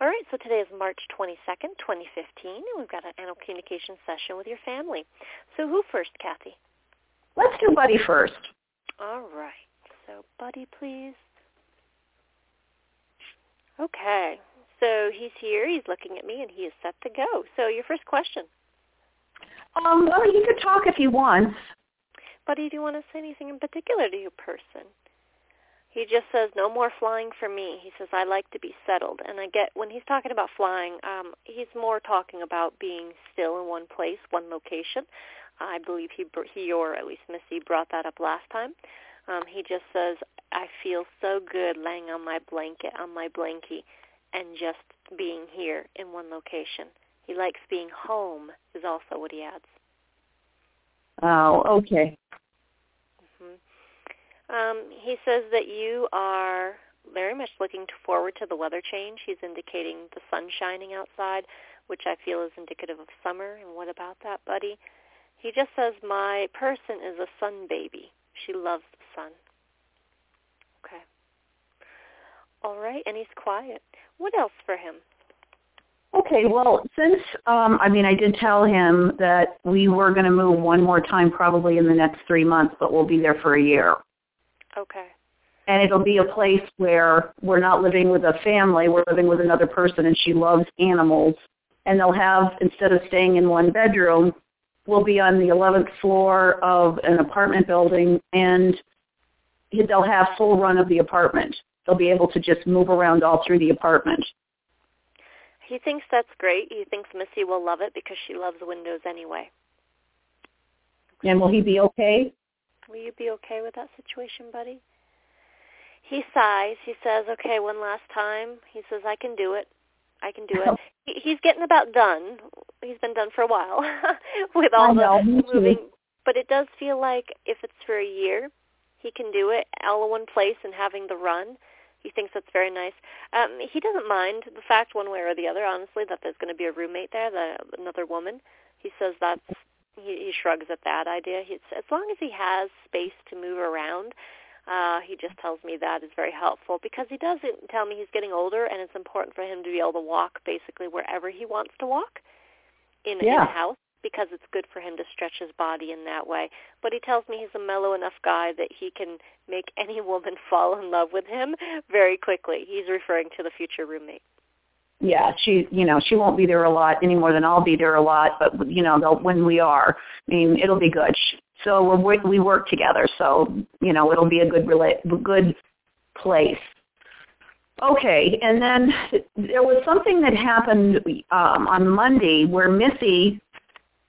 All right, so today is March 22nd, 2015, and we've got an annual communication session with your family. So who first, Kathy? Let's do Buddy first. All right, so Buddy, please. Okay, so he's here, he's looking at me, and he is set to go. So your first question. Well, he could talk if he wants. Buddy, do you want to say anything in particular to your person? He just says, no more flying for me. He says, I like to be settled. And I get when he's talking about flying, he's more talking about being still in one place, one location. I believe he or at least Missy brought that up last time. He just says, I feel so good laying on my blanket, on my blankie, and just being here in one location. He likes being home is also what he adds. Oh, okay. He says that you are very much looking forward to the weather change. He's indicating the sun shining outside, which I feel is indicative of summer. And what about that, Buddy? He just says, my person is a sun baby. She loves the sun. Okay. All right, and he's quiet. What else for him? Okay, well, since, I did tell him that we were going to move one more time probably in the next 3 months, but we'll be there for a year. Okay. And it'll be a place where we're not living with a family, we're living with another person, and she loves animals. And they'll have, instead of staying in one bedroom, we'll be on the 11th floor of an apartment building, and they'll have full run of the apartment. They'll be able to just move around all through the apartment. He thinks that's great. He thinks Missy will love it because she loves windows anyway. Okay. And will he be okay? Will you be okay with that situation, Buddy? He sighs. He says, okay, one last time. He says, I can do it. I can do it. He's getting about done. He's been done for a while with all the moving. But it does feel like if it's for a year, he can do it all in one place and having the run. He thinks that's very nice. He doesn't mind the fact one way or the other, honestly, that there's going to be a roommate there, another woman. He says that's... He shrugs at that idea. As long as he has space to move around, he just tells me that is very helpful because he doesn't tell me he's getting older and it's important for him to be able to walk basically wherever he wants to walk in the house because it's good for him to stretch his body in that way. But he tells me he's a mellow enough guy that he can make any woman fall in love with him very quickly. He's referring to the future roommate. Yeah, she won't be there a lot any more than I'll be there a lot, but, when we are, it'll be good. So we work together, so, it'll be a good place. Okay, and then there was something that happened on Monday where Missy,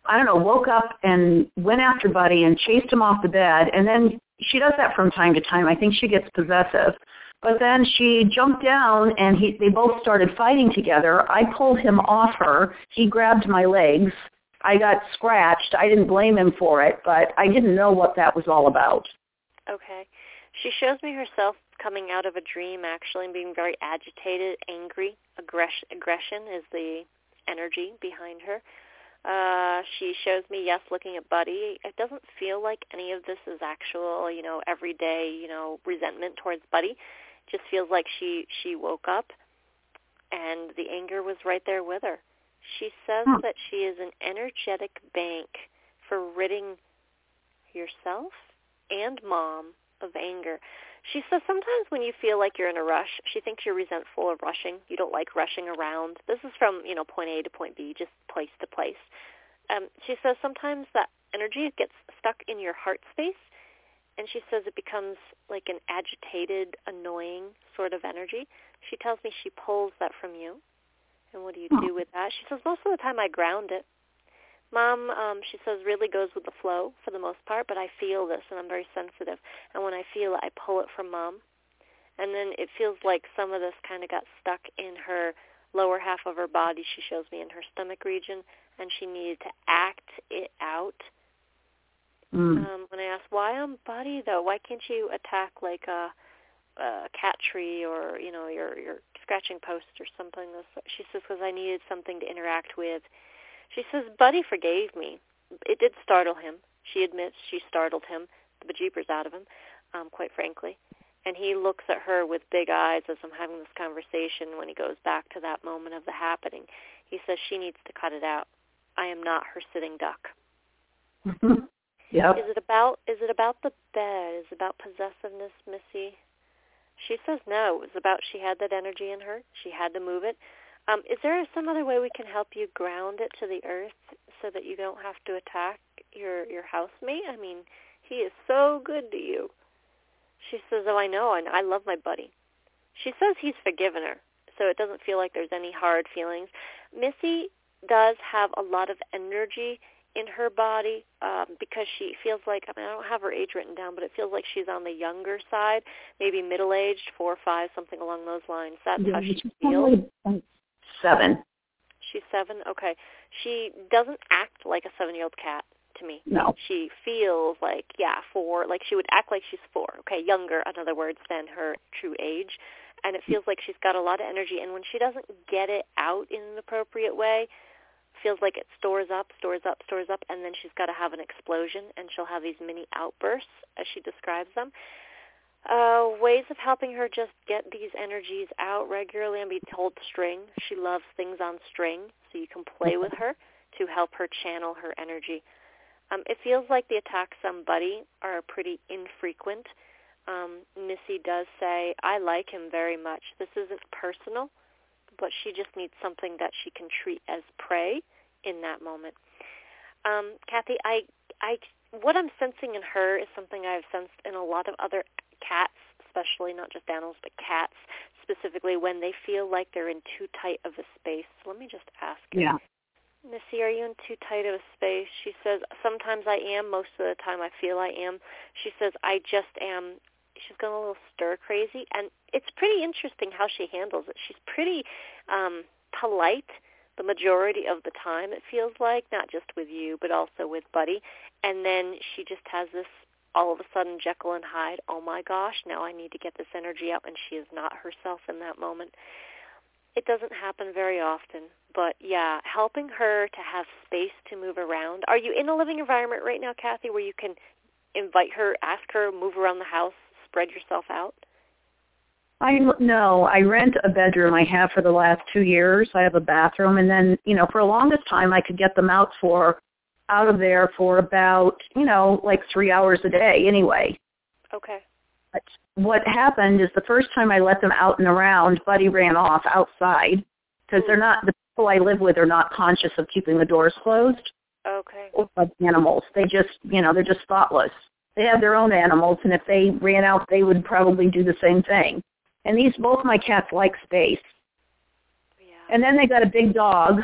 woke up and went after Buddy and chased him off the bed, and then she does that from time to time. I think she gets possessive. But then she jumped down, and they both started fighting together. I pulled him off her. He grabbed my legs. I got scratched. I didn't blame him for it, but I didn't know what that was all about. Okay. She shows me herself coming out of a dream, actually, and being very agitated, angry. Aggression is the energy behind her. She shows me, yes, looking at Buddy. It doesn't feel like any of this is actual, everyday, resentment towards Buddy. Just feels like she woke up and the anger was right there with her. She says that she is an energetic bank for ridding yourself and Mom of anger. She says sometimes when you feel like you're in a rush, she thinks you're resentful of rushing. You don't like rushing around. This is from, point A to point B, just place to place. She says sometimes that energy gets stuck in your heart space, and she says it becomes like an agitated, annoying sort of energy. She tells me she pulls that from you, and what do you do with that? She says most of the time I ground it. Mom, she says, really goes with the flow for the most part, but I feel this, and I'm very sensitive. And when I feel it, I pull it from Mom. And then it feels like some of this kind of got stuck in her lower half of her body. She shows me in her stomach region, and she needed to act it out. When I asked why on Buddy, though, why can't you attack like a cat tree or, you know, your scratching post or something? She says, because I needed something to interact with. She says, Buddy forgave me. It did startle him. She admits she startled him, the bejeepers out of him, quite frankly. And he looks at her with big eyes as I'm having this conversation when he goes back to that moment of the happening. He says, she needs to cut it out. I am not her sitting duck. Mm-hmm. Yep. Is it about the bed? Is it about possessiveness, Missy? She says no. It was about she had that energy in her. She had to move it. Is there some other way we can help you ground it to the earth so that you don't have to attack your housemate? I mean, he is so good to you. She says, oh, I know, and I love my buddy. She says he's forgiven her, so it doesn't feel like there's any hard feelings. Missy does have a lot of energy in her body because she feels like, I mean, I don't have her age written down, but it feels like she's on the younger side, maybe middle-aged, 4 or 5, something along those lines. That's how she feels. 7. She's 7? Okay. She doesn't act like a 7-year-old cat to me. No. She feels like, 4. Like she would act like she's 4. Okay, younger, in other words, than her true age. And it feels like she's got a lot of energy. And when she doesn't get it out in an appropriate way, feels like it stores up, and then she's got to have an explosion, and she'll have these mini outbursts, as she describes them. Ways of helping her just get these energies out regularly and be told string. She loves things on string, so you can play with her to help her channel her energy. It feels like the attacks on Buddy are pretty infrequent. Missy does say, I like him very much. This isn't personal, but she just needs something that she can treat as prey in that moment. Kathy, I what I'm sensing in her is something I've sensed in a lot of other cats, especially not just animals, but cats specifically, when they feel like they're in too tight of a space. Let me just ask you. Yeah. Missy, are you in too tight of a space? She says, sometimes I am. Most of the time I feel I am. She says, I just am. She's going a little stir-crazy, and it's pretty interesting how she handles it. She's pretty polite the majority of the time, it feels like, not just with you, but also with Buddy. And then she just has this all of a sudden Jekyll and Hyde, oh my gosh, now I need to get this energy out, and she is not herself in that moment. It doesn't happen very often, but, helping her to have space to move around. Are you in a living environment right now, Kathy, where you can invite her, ask her, move around the house, spread yourself out? No, I rent a bedroom. I have for the last 2 years. I have a bathroom, and then, for the longest time I could get them out of there for about, like 3 hours a day anyway. Okay. But what happened is the first time I let them out and around, Buddy ran off outside because the people I live with are not conscious of keeping the doors closed. Okay. Or like animals. They just, they're just thoughtless. They have their own animals, and if they ran out, they would probably do the same thing. And both my cats like space. Yeah. And then they got a big dog,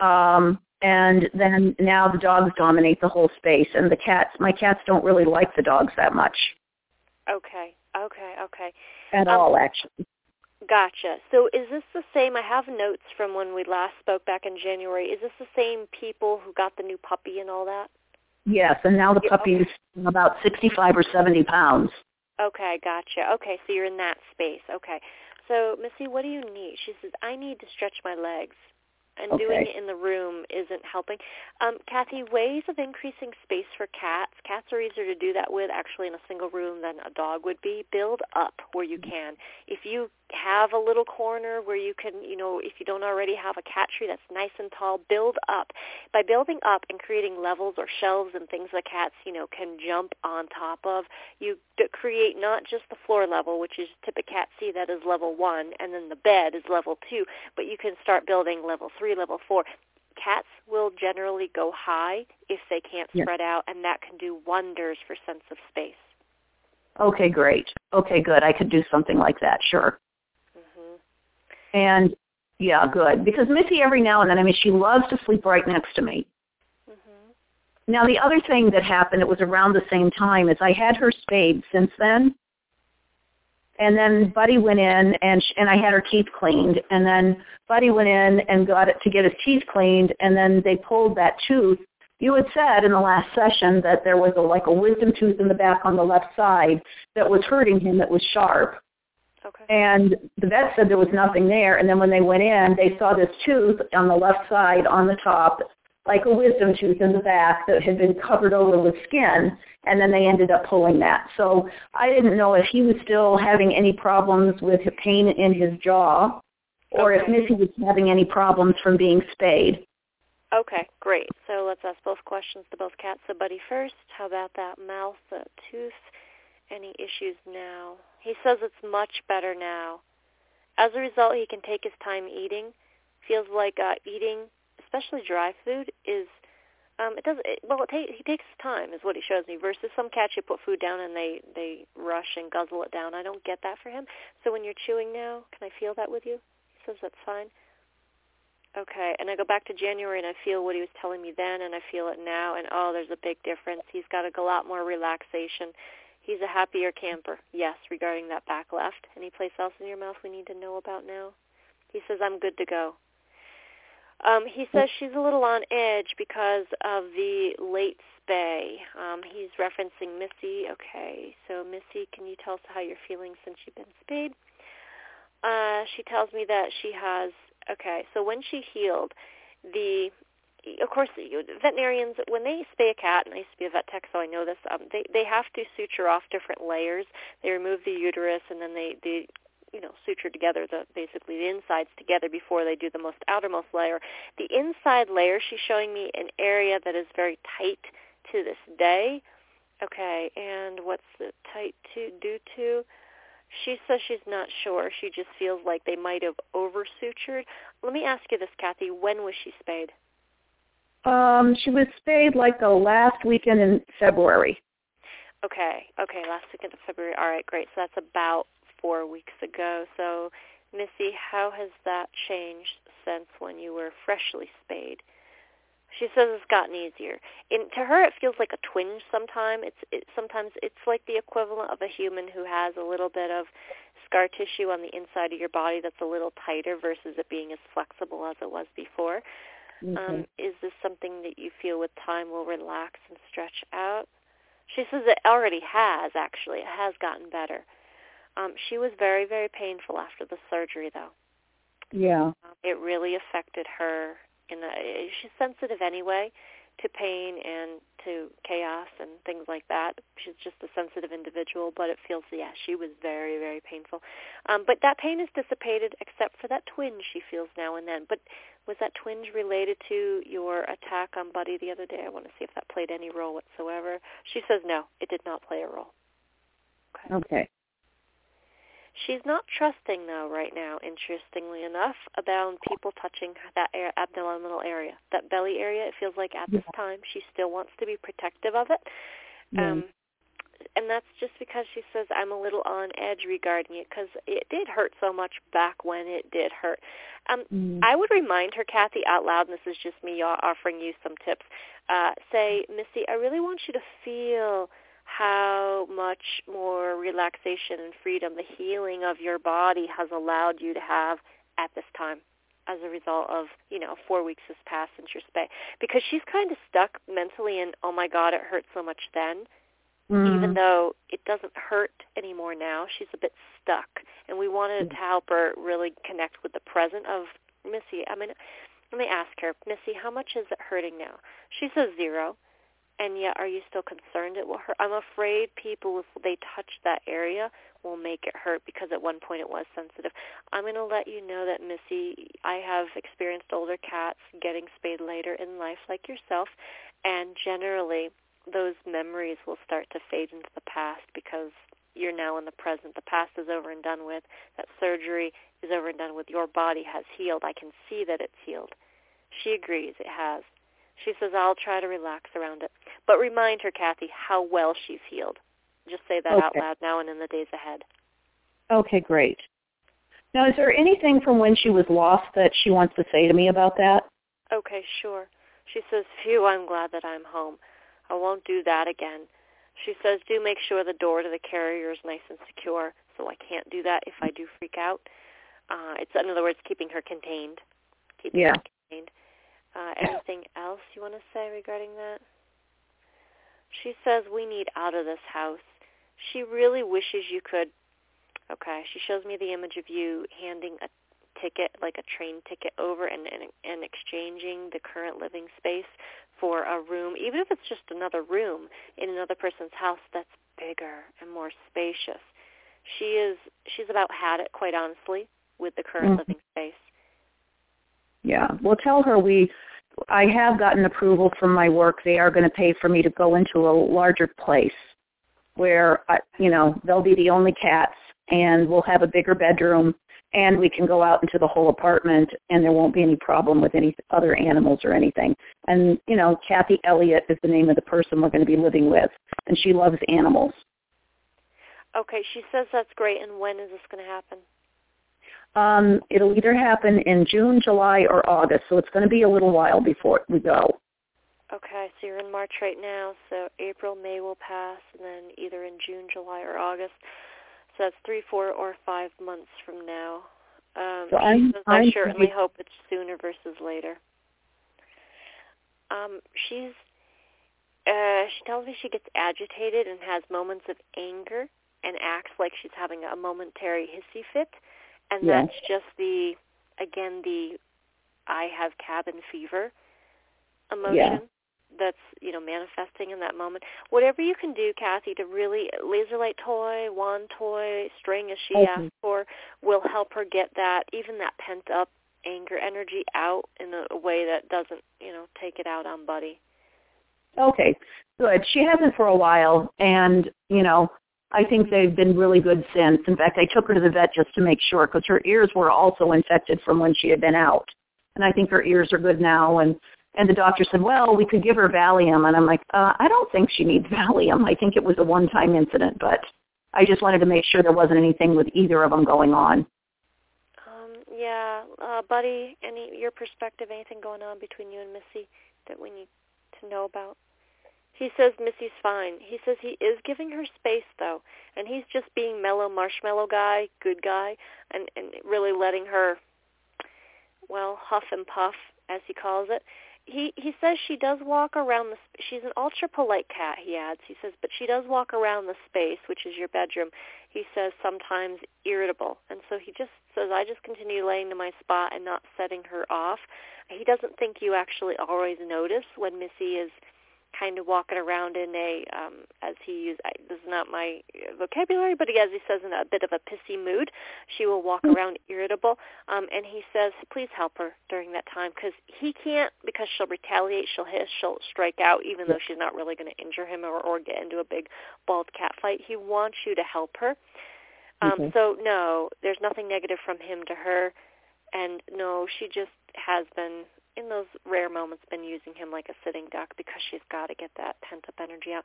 and then now the dogs dominate the whole space, and my cats don't really like the dogs that much. Okay. At all, actually. Gotcha. So is this the same? I have notes from when we last spoke back in January. Is this the same people who got the new puppy and all that? Yes, and now the puppy is about 65 or 70 pounds. Okay, gotcha. Okay, so you're in that space. Okay. So, Missy, what do you need? She says, I need to stretch my legs, and doing it in the room isn't helping. Kathy, ways of increasing space for cats. Cats are easier to do that with, actually, in a single room than a dog would be. Build up where you can. If you have a little corner where you can, if you don't already have a cat tree that's nice and tall, build up. By building up and creating levels or shelves and things that cats, can jump on top of, you create not just the floor level, which is typical cat see that is level 1, and then the bed is level 2, but you can start building level 3, level 4. Cats will generally go high if they can't spread out, and that can do wonders for sense of space. Okay, great. Okay, good. I could do something like that, sure. And, good. Because Missy, every now and then, she loves to sleep right next to me. Mm-hmm. Now, the other thing that happened, it was around the same time, is I had her spayed since then. And then Buddy went in, and I had her teeth cleaned. And then Buddy went in and got it to get his teeth cleaned, and then they pulled that tooth. You had said in the last session that there was a wisdom tooth in the back on the left side that was hurting him, that was sharp. Okay. And the vet said there was nothing there. And then when they went in, they saw this tooth on the left side on the top, like a wisdom tooth in the back that had been covered over with skin, and then they ended up pulling that. So I didn't know if he was still having any problems with pain in his jaw or if Missy was having any problems from being spayed. Okay, great. So let's ask both questions to both cats. So Buddy first, how about that mouth, that tooth, any issues now? He says it's much better now. As a result, he can take his time eating. Feels like eating, especially dry food, is he takes his time, is what he shows me. Versus some cats, you put food down and they rush and guzzle it down. I don't get that for him. So when you're chewing now, can I feel that with you? He says that's fine. Okay, and I go back to January and I feel what he was telling me then, and I feel it now, and there's a big difference. He's got a lot more relaxation. He's a happier camper, yes, regarding that back left. Any place else in your mouth we need to know about now? He says, I'm good to go. He says she's a little on edge because of the late spay. He's referencing Missy. Okay, so Missy, can you tell us how you're feeling since you've been spayed? She tells me that she has... Okay, so when she healed, of course, veterinarians, when they spay a cat, and I used to be a vet tech, so I know this, they have to suture off different layers. They remove the uterus, and then they suture together, basically the insides together before they do the most outermost layer. The inside layer, she's showing me an area that is very tight to this day. Okay, and what's the tight to due to? She says she's not sure. She just feels like they might have over-sutured. Let me ask you this, Kathy. When was she spayed? She was spayed the last weekend in February. Okay, last weekend of February. All right, great. So that's about 4 weeks ago. So, Missy, how has that changed since when you were freshly spayed? She says it's gotten easier. And to her, it feels like a twinge sometimes. Sometimes it's like the equivalent of a human who has a little bit of scar tissue on the inside of your body that's a little tighter versus it being as flexible as it was before. Mm-hmm. Is this something that you feel with time will relax and stretch out? She says it already has, actually. It has gotten better. She was very, very painful after the surgery, though. Yeah. It really affected her. She's sensitive anyway to pain and to chaos and things like that. She's just a sensitive individual, but it feels, she was very, very painful. But that pain is dissipated except for that twinge she feels now and then. But was that twinge related to your attack on Buddy the other day? I want to see if that played any role whatsoever. She says no, it did not play a role. Okay. She's not trusting, though, right now, interestingly enough, about people touching that abdominal area, that belly area. It feels like at this time she still wants to be protective of it. And that's just because she says, I'm a little on edge regarding it because it did hurt so much back when it did hurt. I would remind her, Kathy, out loud, and this is just me offering you some tips, say, Missy, I really want you to feel how much more relaxation and freedom the healing of your body has allowed you to have at this time as a result of, 4 weeks has passed since your spay. Because she's kind of stuck mentally in, oh, my God, it hurt so much then, even though it doesn't hurt anymore now. She's a bit stuck. And we wanted to help her really connect with the present of Missy. I mean, let me ask her, Missy, how much is it hurting now? She says 0. And yet, are you still concerned it will hurt? I'm afraid people, if they touch that area, will make it hurt because at one point it was sensitive. I'm going to let you know that, Missy, I have experienced older cats getting spayed later in life like yourself, and generally those memories will start to fade into the past because you're now in the present. The past is over and done with. That surgery is over and done with. Your body has healed. I can see that it's healed. She agrees it has. She says, I'll try to relax around it. But remind her, Kathy, how well she's healed. Just say that out loud now and in the days ahead. Okay, great. Now, is there anything from when she was lost that she wants to say to me about that? Okay, sure. She says, phew, I'm glad that I'm home. I won't do that again. She says, do make sure the door to the carrier is nice and secure. so I can't do that if I do freak out. It's, in other words, keeping her contained. Keeping her contained. Anything else you want to say regarding that? She says, we need out of this house. She really wishes you could. Okay, she shows me the image of you handing a ticket, like a train ticket, over and exchanging the current living space for a room, even if it's just another room in another person's house that's bigger and more spacious. She's about had it, quite honestly, with the current living space. Yeah, well, tell her I have gotten approval from my work. They are going to pay for me to go into a larger place where, they'll be the only cats, and we'll have a bigger bedroom, and we can go out into the whole apartment, and there won't be any problem with any other animals or anything. And, Kathy Elliott is the name of the person we're going to be living with, and she loves animals. Okay, she says that's great, and when is this going to happen? It'll either happen in June, July, or August, so it's going to be a little while before we go. Okay, so you're in March right now, so April, May will pass, and then either in June, July, or August. So that's 3, 4, or 5 months from now. So I certainly hope it's sooner versus later. She tells me she gets agitated and has moments of anger and acts like she's having a momentary hissy fit. And that's just the I have cabin fever emotion that's, manifesting in that moment. Whatever you can do, Kathy, to really, laser light toy, wand toy, string as she asked for, will help her get that, even that pent-up anger energy out in a way that doesn't, take it out on Buddy. Okay, good. She hasn't for a while, and, I think they've been really good since. In fact, I took her to the vet just to make sure, because her ears were also infected from when she had been out. And I think her ears are good now, and the doctor said, well, we could give her Valium. And I'm like, I don't think she needs Valium. I think it was a one-time incident, but I just wanted to make sure there wasn't anything with either of them going on. Buddy, your perspective, anything going on between you and Missy that we need to know about? He says Missy's fine. He says he is giving her space, though, and he's just being mellow marshmallow guy, good guy, and really letting her, huff and puff, as he calls it. He says she does walk around she's an ultra-polite cat, he adds. He says, but she does walk around the space, which is your bedroom, he says, sometimes irritable. And so he just says, I just continue laying to my spot and not setting her off. He doesn't think you actually always notice when Missy is kind of walking around in a, as he used, this is not my vocabulary, but as he says, in a bit of a pissy mood. She will walk around irritable, and he says, please help her during that time, because he can't, because she'll retaliate, she'll hiss, she'll strike out, even though she's not really going to injure him or get into a big bald cat fight. He wants you to help her. So, no, there's nothing negative from him to her, and no, she just has been, in those rare moments, been using him like a sitting duck because she's got to get that pent-up energy out.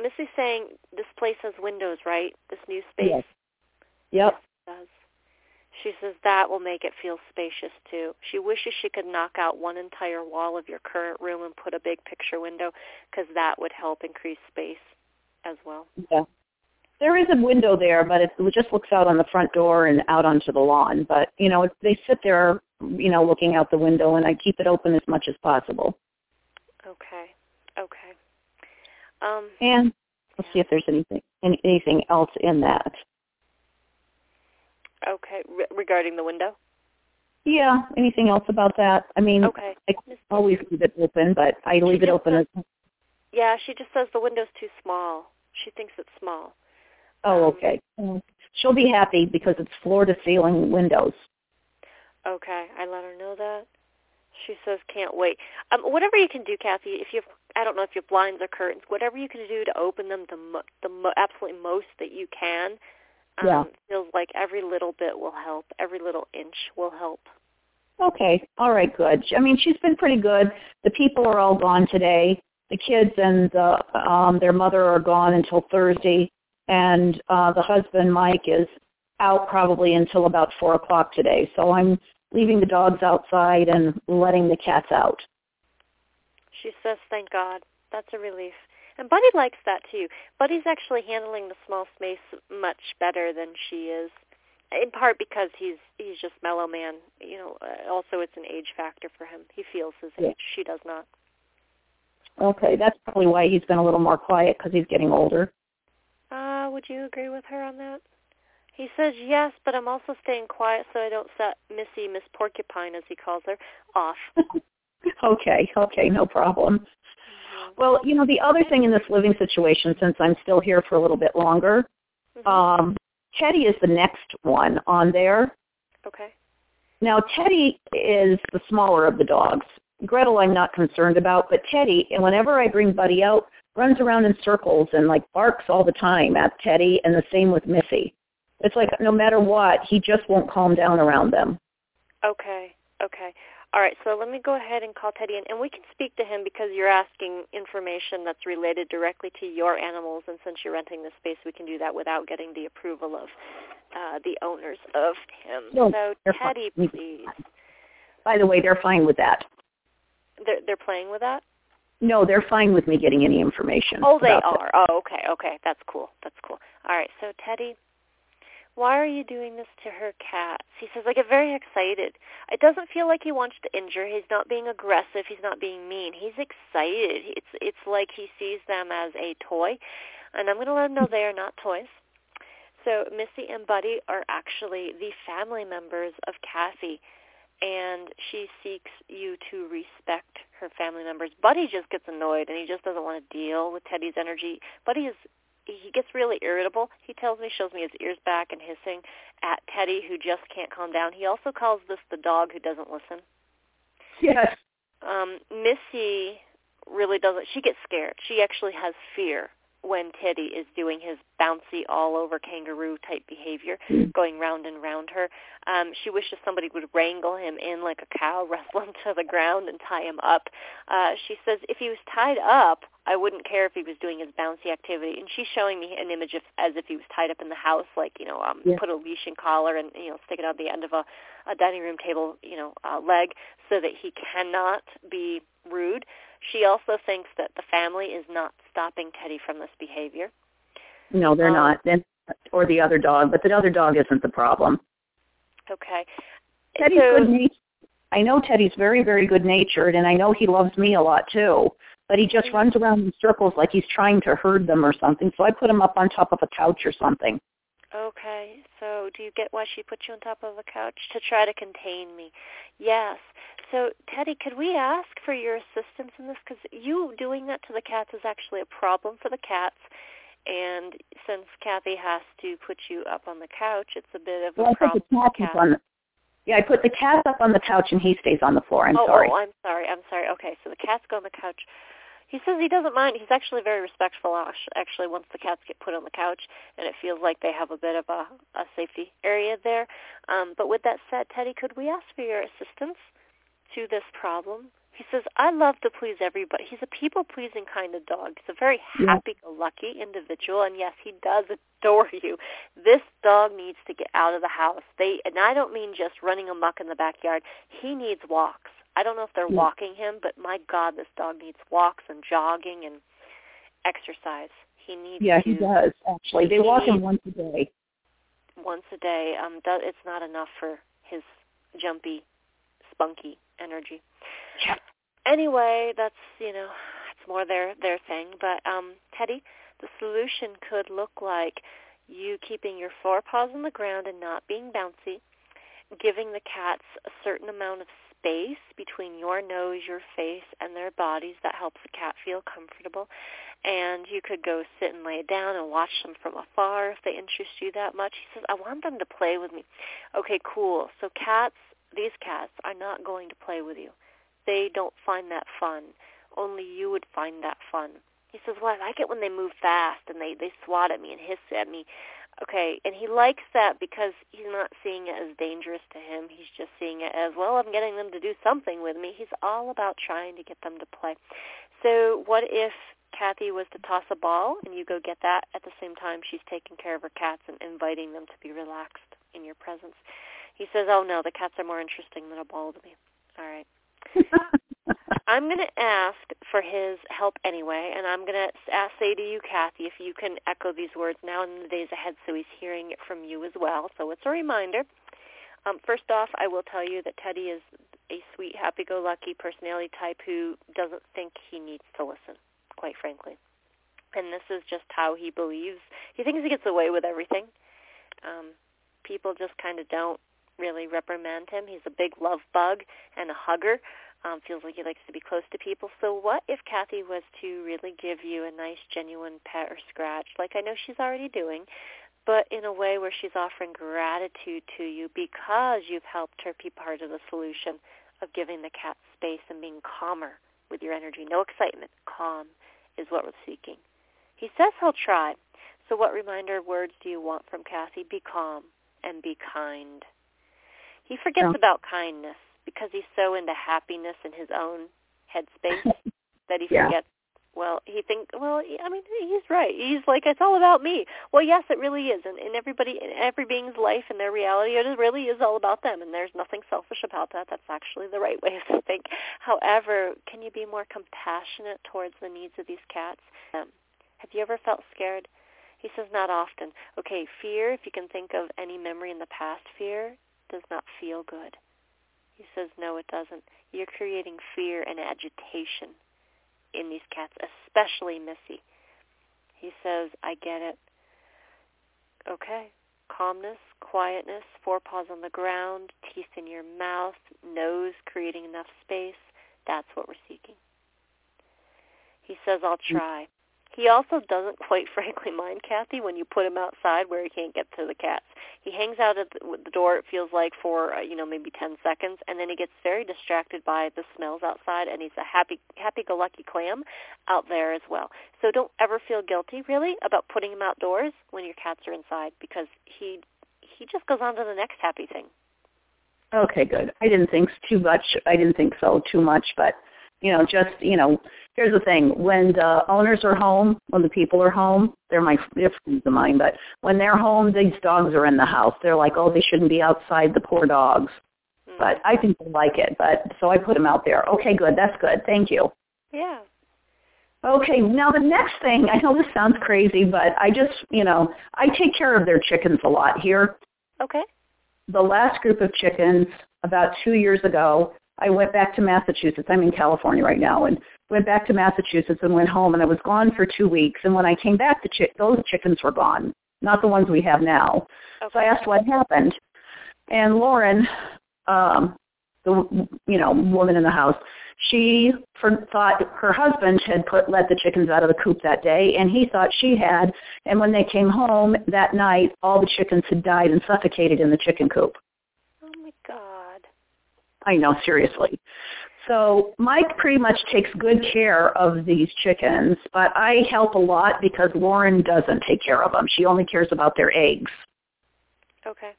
Missy's saying this place has windows, right? This new space? Yes. Yep. Yes, it does. She says that will make it feel spacious, too. She wishes she could knock out one entire wall of your current room and put a big picture window, because that would help increase space as well. Yeah. There is a window there, but it just looks out on the front door and out onto the lawn. But, they sit there, looking out the window, and I keep it open as much as possible. Okay. And we'll see if there's anything else in that. Okay, regarding the window? Yeah, anything else about that? I mean, okay. I always leave it open, but I leave it open. She just says the window's too small. She thinks it's small. Oh, okay. She'll be happy because it's floor-to-ceiling windows. Okay, I let her know that. She says, can't wait. Whatever you can do, Kathy, if you have, I don't know if you have blinds or curtains, whatever you can do to open them the absolutely most that you can, feels like every little bit will help. Every little inch will help. Okay, all right, good. I mean, she's been pretty good. The people are all gone today. The kids and their mother are gone until Thursday, and the husband, Mike, is out probably until about 4 o'clock today. So I'm leaving the dogs outside and letting the cats out. She says, thank God. That's a relief. And Buddy likes that too. Buddy's actually handling the small space much better than she is, in part because he's just mellow man. You know, also it's an age factor for him. He feels his age. She does not. Okay, that's probably why he's been a little more quiet, because he's getting older. Would you agree with her on that? He says, yes, but I'm also staying quiet so I don't set Missy, Miss Porcupine, as he calls her, off. Okay, no problem. Well, you know, the other thing in this living situation, since I'm still here for a little bit longer, Teddy is the next one on there. Okay. Now, Teddy is the smaller of the dogs. Gretel I'm not concerned about, but Teddy, and whenever I bring Buddy out, runs around in circles and, like, barks all the time at Teddy, and the same with Missy. It's like no matter what, he just won't calm down around them. Okay. All right, so let me go ahead and call Teddy in, and we can speak to him because you're asking information that's related directly to your animals, and since you're renting this space, we can do that without getting the approval of the owners of him. No, so Teddy, please. By the way, they're fine with that. They're playing with that? No, they're fine with me getting any information. Oh, they are. That. Oh, okay. That's cool. All right, so Teddy, why are you doing this to her cats? He says, I get very excited. It doesn't feel like he wants to injure. He's not being aggressive. He's not being mean. He's excited. It's like he sees them as a toy, and I'm going to let him know they are not toys. So Missy and Buddy are actually the family members of Kathy, and she seeks you to respect her family members. Buddy just gets annoyed, and he just doesn't want to deal with Teddy's energy. He gets really irritable. He shows me his ears back and hissing at Teddy, who just can't calm down. He also calls this the dog who doesn't listen. Yes. Missy really doesn't. She gets scared. She actually has fear when Teddy is doing his bouncy all-over kangaroo-type behavior, going round and round her. She wishes somebody would wrangle him in like a cow, wrestle him to the ground, and tie him up. She says, if he was tied up, I wouldn't care if he was doing his bouncy activity. And she's showing me an image of as if he was tied up in the house, like, you know, put a leash and collar and, you know, stick it on the end of a dining room table, you know, leg, so that he cannot be rude. She also thinks that the family is not stopping Teddy from this behavior. No, they're not. Or the other dog, but the other dog isn't the problem. Okay. Teddy's good-natured. I know Teddy's very, very good-natured, and I know he loves me a lot, too. But he just runs around in circles like he's trying to herd them or something. So I put him up on top of a couch or something. Okay. So do you get why she put you on top of a couch? To try to contain me. Yes. So, Teddy, could we ask for your assistance in this? Because you doing that to the cats is actually a problem for the cats. And since Kathy has to put you up on the couch, it's a bit of a problem for the cats. Yeah, I put the cat up on the couch and he stays on the floor. I'm sorry. Oh, I'm sorry. Okay, so the cats go on the couch. He says he doesn't mind. He's actually very respectful, actually, once the cats get put on the couch, and it feels like they have a bit of a safety area there. But with that said, Teddy, could we ask for your assistance to this problem? He says, I love to please everybody. He's a people-pleasing kind of dog. He's a very happy-go-lucky individual, and yes, he does adore you. This dog needs to get out of the house. And I don't mean just running amok in the backyard. He needs walks. I don't know if they're walking him, but my God, this dog needs walks and jogging and exercise. He needs he does, actually. They walk him once a day. Once a day. It's not enough for his jumpy, spunky energy. Yeah. Anyway, that's, you know, it's more their thing. But, Teddy, the solution could look like you keeping your forepaws on the ground and not being bouncy, giving the cats a certain amount of space between your nose, your face, and their bodies. That helps the cat feel comfortable. And you could go sit and lay down and watch them from afar if they interest you that much. He says, I want them to play with me. Okay, cool. So these cats are not going to play with you. They don't find that fun. Only you would find that fun. He says, well, I like it when they move fast and they swat at me and hiss at me. Okay, and he likes that because he's not seeing it as dangerous to him. He's just seeing it as, well, I'm getting them to do something with me. He's all about trying to get them to play. So what if Kathy was to toss a ball and you go get that at the same time she's taking care of her cats and inviting them to be relaxed in your presence? He says, oh, no, the cats are more interesting than a ball to me. All right. I'm going to ask for his help anyway, and I'm going to say to you, Kathy, if you can echo these words now and in the days ahead so he's hearing it from you as well. So it's a reminder. First off, I will tell you that Teddy is a sweet, happy-go-lucky personality type who doesn't think he needs to listen, quite frankly. And this is just how he believes. He thinks he gets away with everything. People just kind of don't really reprimand him. He's a big love bug and a hugger. Feels like he likes to be close to people. So what if Kathy was to really give you a nice, genuine pet or scratch, like I know she's already doing, but in a way where she's offering gratitude to you because you've helped her be part of the solution of giving the cat space and being calmer with your energy. No excitement. Calm is what we're seeking. He says he'll try. So what reminder words do you want from Kathy? Be calm and be kind. He forgets about kindness because he's so into happiness in his own headspace that he forgets. Well, he thinks, well, I mean, he's right. He's like, it's all about me. Well, yes, it really is. And in everybody, in every being's life and their reality, it really is all about them. And there's nothing selfish about that. That's actually the right way to think. However, can you be more compassionate towards the needs of these cats? Have you ever felt scared? He says, not often. Okay, fear, if you can think of any memory in the past, fear does not feel good. He says, no, it doesn't. You're creating fear and agitation in these cats, especially Missy. He says, I get it. Okay. Calmness, quietness, forepaws on the ground, teeth in your mouth, nose creating enough space. That's what we're seeking. He says, I'll try. He also doesn't quite frankly mind, Kathy, when you put him outside where he can't get to the cats. He hangs out at the door, it feels like, for, maybe 10 seconds, and then he gets very distracted by the smells outside, and he's a happy-go-lucky clam out there as well. So don't ever feel guilty, really, about putting him outdoors when your cats are inside, because he just goes on to the next happy thing. Okay, good. I didn't think so too much, but... here's the thing. When the owners are home, when the people are home, they're friends of mine, but when they're home, these dogs are in the house. They're like, oh, they shouldn't be outside, the poor dogs. Mm-hmm. But I think they like it. So I put them out there. Okay, good. That's good. Thank you. Yeah. Okay, now the next thing, I know this sounds crazy, but I just, I take care of their chickens a lot here. Okay. The last group of chickens, about 2 years ago, I went back to Massachusetts. I'm in California right now, and went back to Massachusetts and went home, and I was gone for 2 weeks. And when I came back, those chickens were gone, not the ones we have now. Okay. So I asked what happened. And Lauren, the woman in the house, she thought her husband had let the chickens out of the coop that day, and he thought she had. And when they came home that night, all the chickens had died and suffocated in the chicken coop. Oh, my God. I know, seriously. So Mike pretty much takes good care of these chickens, but I help a lot because Lauren doesn't take care of them. She only cares about their eggs. Okay.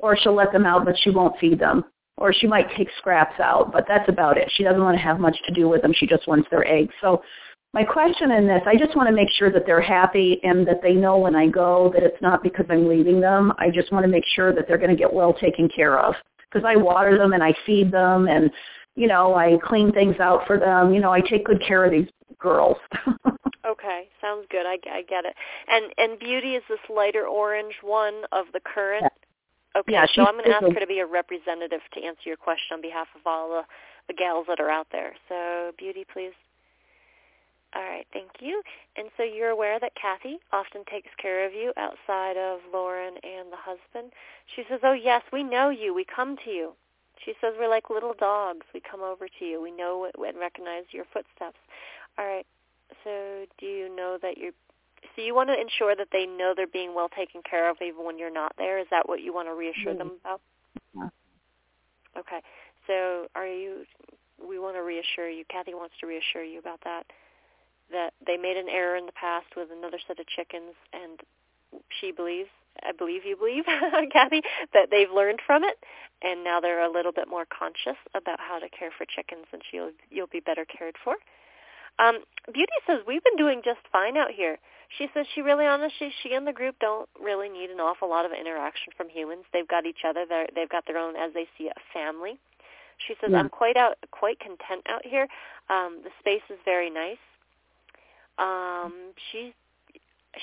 Or she'll let them out, but she won't feed them. Or she might take scraps out, but that's about it. She doesn't want to have much to do with them. She just wants their eggs. So my question in this, I just want to make sure that they're happy and that they know when I go that it's not because I'm leaving them. I just want to make sure that they're going to get well taken care of. Because I water them and I feed them and, I clean things out for them. I take good care of these girls. Okay. Sounds good. I get it. And Beauty is this lighter orange one of the current. Yeah. Okay. Yeah, so I'm going to ask her to be a representative to answer your question on behalf of all the gals that are out there. So Beauty, please. All right. Thank you. And so you're aware that Kathy often takes care of you outside of Lauren and the husband. She says, oh, yes, we know you. We come to you. She says, we're like little dogs. We come over to you. We know and recognize your footsteps. All right. So do you know that so you want to ensure that they know they're being well taken care of even when you're not there? Is that what you want to reassure them about? Yeah. Okay. So we want to reassure you. Kathy wants to reassure you about that they made an error in the past with another set of chickens, and she believes, I believe you believe, Kathy, that they've learned from it, and now they're a little bit more conscious about how to care for chickens, and you'll be better cared for. Beauty says, we've been doing just fine out here. She says she and the group don't really need an awful lot of interaction from humans. They've got each other. They've got their own, as they see it, family. She says, yeah. I'm quite content out here. The space is very nice.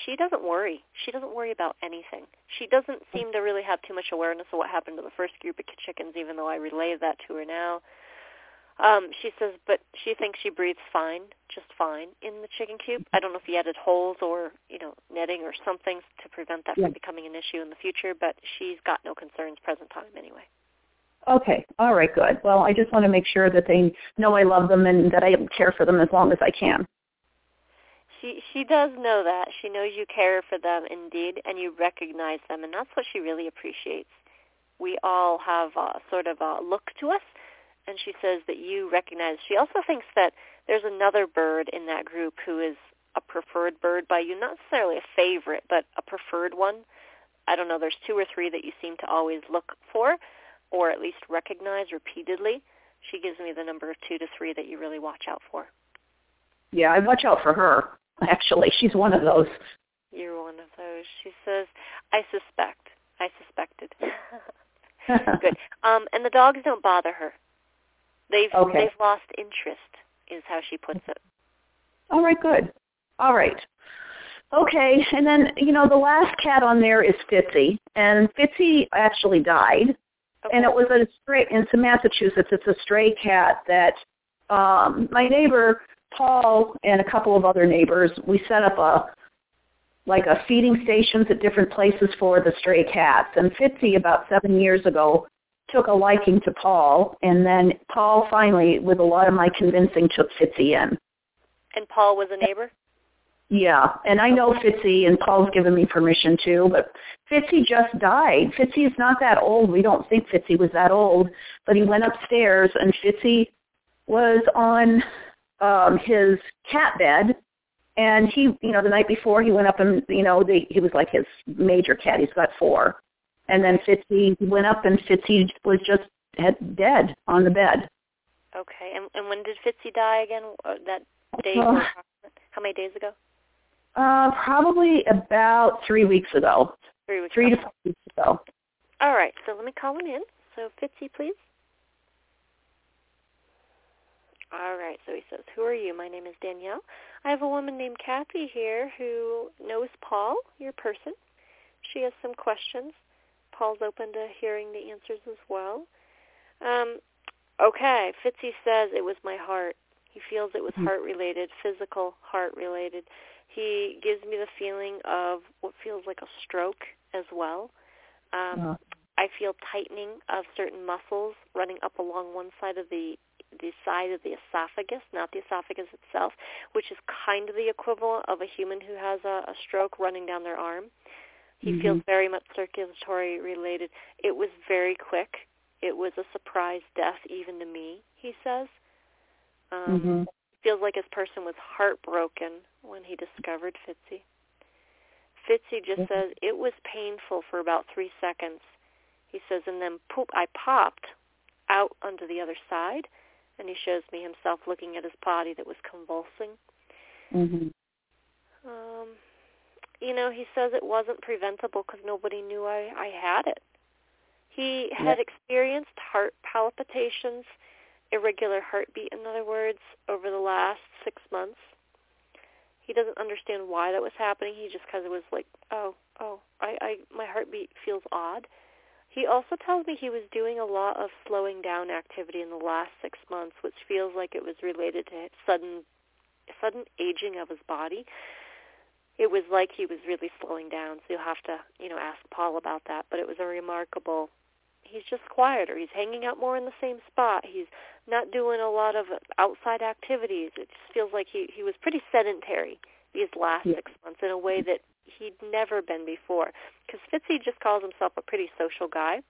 She doesn't worry. She doesn't worry about anything. She doesn't seem to really have too much awareness of what happened to the first group of chickens, even though I relayed that to her now. She says, but she thinks she breathes fine, just fine, in the chicken coop. I don't know if he added holes or, netting or something to prevent that from becoming an issue in the future, but she's got no concerns present time anyway. Okay. All right, good. Well, I just want to make sure that they know I love them and that I care for them as long as I can. She does know that. She knows you care for them indeed, and you recognize them, and that's what she really appreciates. We all have a sort of a look to us, and she says that you recognize. She also thinks that there's another bird in that group who is a preferred bird by you, not necessarily a favorite, but a preferred one. I don't know, there's two or three that you seem to always look for, or at least recognize repeatedly. She gives me the number of 2 to 3 that you really watch out for. Yeah, I watch out for her. Actually, she's one of those. You're one of those. She says, I suspected. Good. And the dogs don't bother her. They've lost interest, is how she puts it. All right, good. All right. Okay, and then, the last cat on there is Fitzy. And Fitzy actually died. Okay. And it was a stray, in Massachusetts, it's a stray cat that my neighbor Paul and a couple of other neighbors, we set up a feeding stations at different places for the stray cats. And Fitzy, about 7 years ago, took a liking to Paul, and then Paul finally, with a lot of my convincing, took Fitzy in. And Paul was a neighbor? Yeah, and I know Fitzy, and Paul's given me permission too, but Fitzy just died. Fitzy is not that old. We don't think Fitzy was that old, but he went upstairs, and Fitzy was on his cat bed, and he, the night before he went up and, he was like his major cat. He's got 4. And then Fitzy went up and Fitzy was just dead on the bed. Okay. And when did Fitzy die again? That day? How many days ago? Probably about 3 weeks ago. 3 weeks ago. 3 to 4 weeks ago. All right. So let me call him in. So Fitzy, please. All right, so he says, who are you? My name is Danielle. I have a woman named Kathy here who knows Paul, your person. She has some questions. Paul's open to hearing the answers as well. Okay, Fitzy says it was my heart. He feels it was heart-related, physical heart-related. He gives me the feeling of what feels like a stroke as well. I feel tightening of certain muscles running up along one side of the side of the esophagus, not the esophagus itself, which is kind of the equivalent of a human who has a stroke running down their arm. He feels very much circulatory related. It was very quick. It was a surprise death even to me, he says. Feels like his person was heartbroken when he discovered Fitzy. Fitzy just says, it was painful for about 3 seconds. He says, and then poop, I popped out onto the other side. And he shows me himself looking at his body that was convulsing. He says it wasn't preventable because nobody knew I had it. He had experienced heart palpitations, irregular heartbeat, in other words, over the last 6 months. He doesn't understand why that was happening. He just kind of was like, my heartbeat feels odd. He also tells me he was doing a lot of slowing down activity in the last 6 months, which feels like it was related to sudden aging of his body. It was like he was really slowing down, so you'll have to, ask Paul about that. But it was a remarkable, he's just quieter. He's hanging out more in the same spot. He's not doing a lot of outside activities. It just feels like he was pretty sedentary these last 6 months in a way that he'd never been before, because Fitzy just calls himself a pretty social guy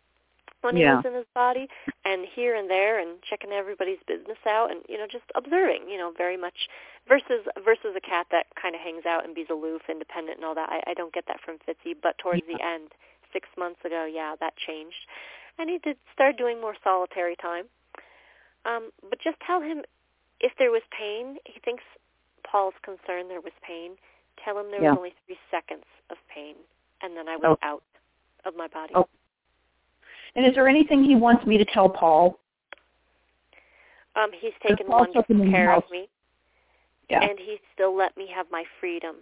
when he was in his body, and here and there, and checking everybody's business out, and just observing, very much versus a cat that kind of hangs out and be aloof, independent, and all that. I don't get that from Fitzy, but towards the end, 6 months ago, that changed, and he did start doing more solitary time. But just tell him if there was pain. He thinks Paul's concerned there was pain. Tell him there was only 3 seconds of pain, and then I was out of my body. Oh. And is there anything he wants me to tell Paul? He's taken wonderful care of me. Yeah. And he still let me have my freedom.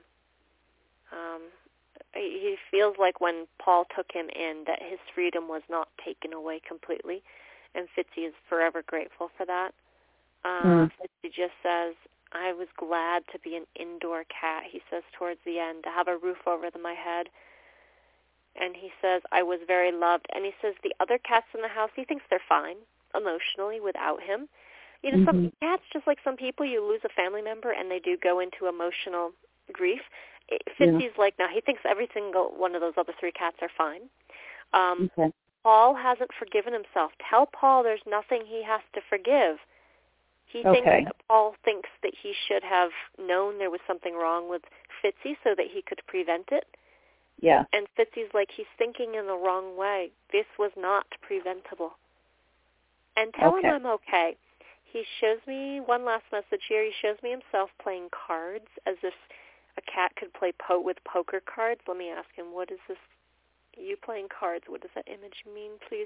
He feels like when Paul took him in that his freedom was not taken away completely, and Fitzy is forever grateful for that. Fitzy just says, I was glad to be an indoor cat, he says towards the end, to have a roof over my head. And he says, I was very loved. And he says, the other cats in the house, he thinks they're fine emotionally without him. You know, some cats, just like some people, you lose a family member and they do go into emotional grief. Fitzy's like, now he thinks every single one of those other three cats are fine. Paul hasn't forgiven himself. Tell Paul there's nothing he has to forgive. He thinks that Paul thinks that he should have known there was something wrong with Fitzy so that he could prevent it. Yeah. And Fitzy's like, he's thinking in the wrong way. This was not preventable. And tell him I'm okay. He shows me one last message here. He shows me himself playing cards as if a cat could play with poker cards. Let me ask him, what is this? You playing cards? What does that image mean, please?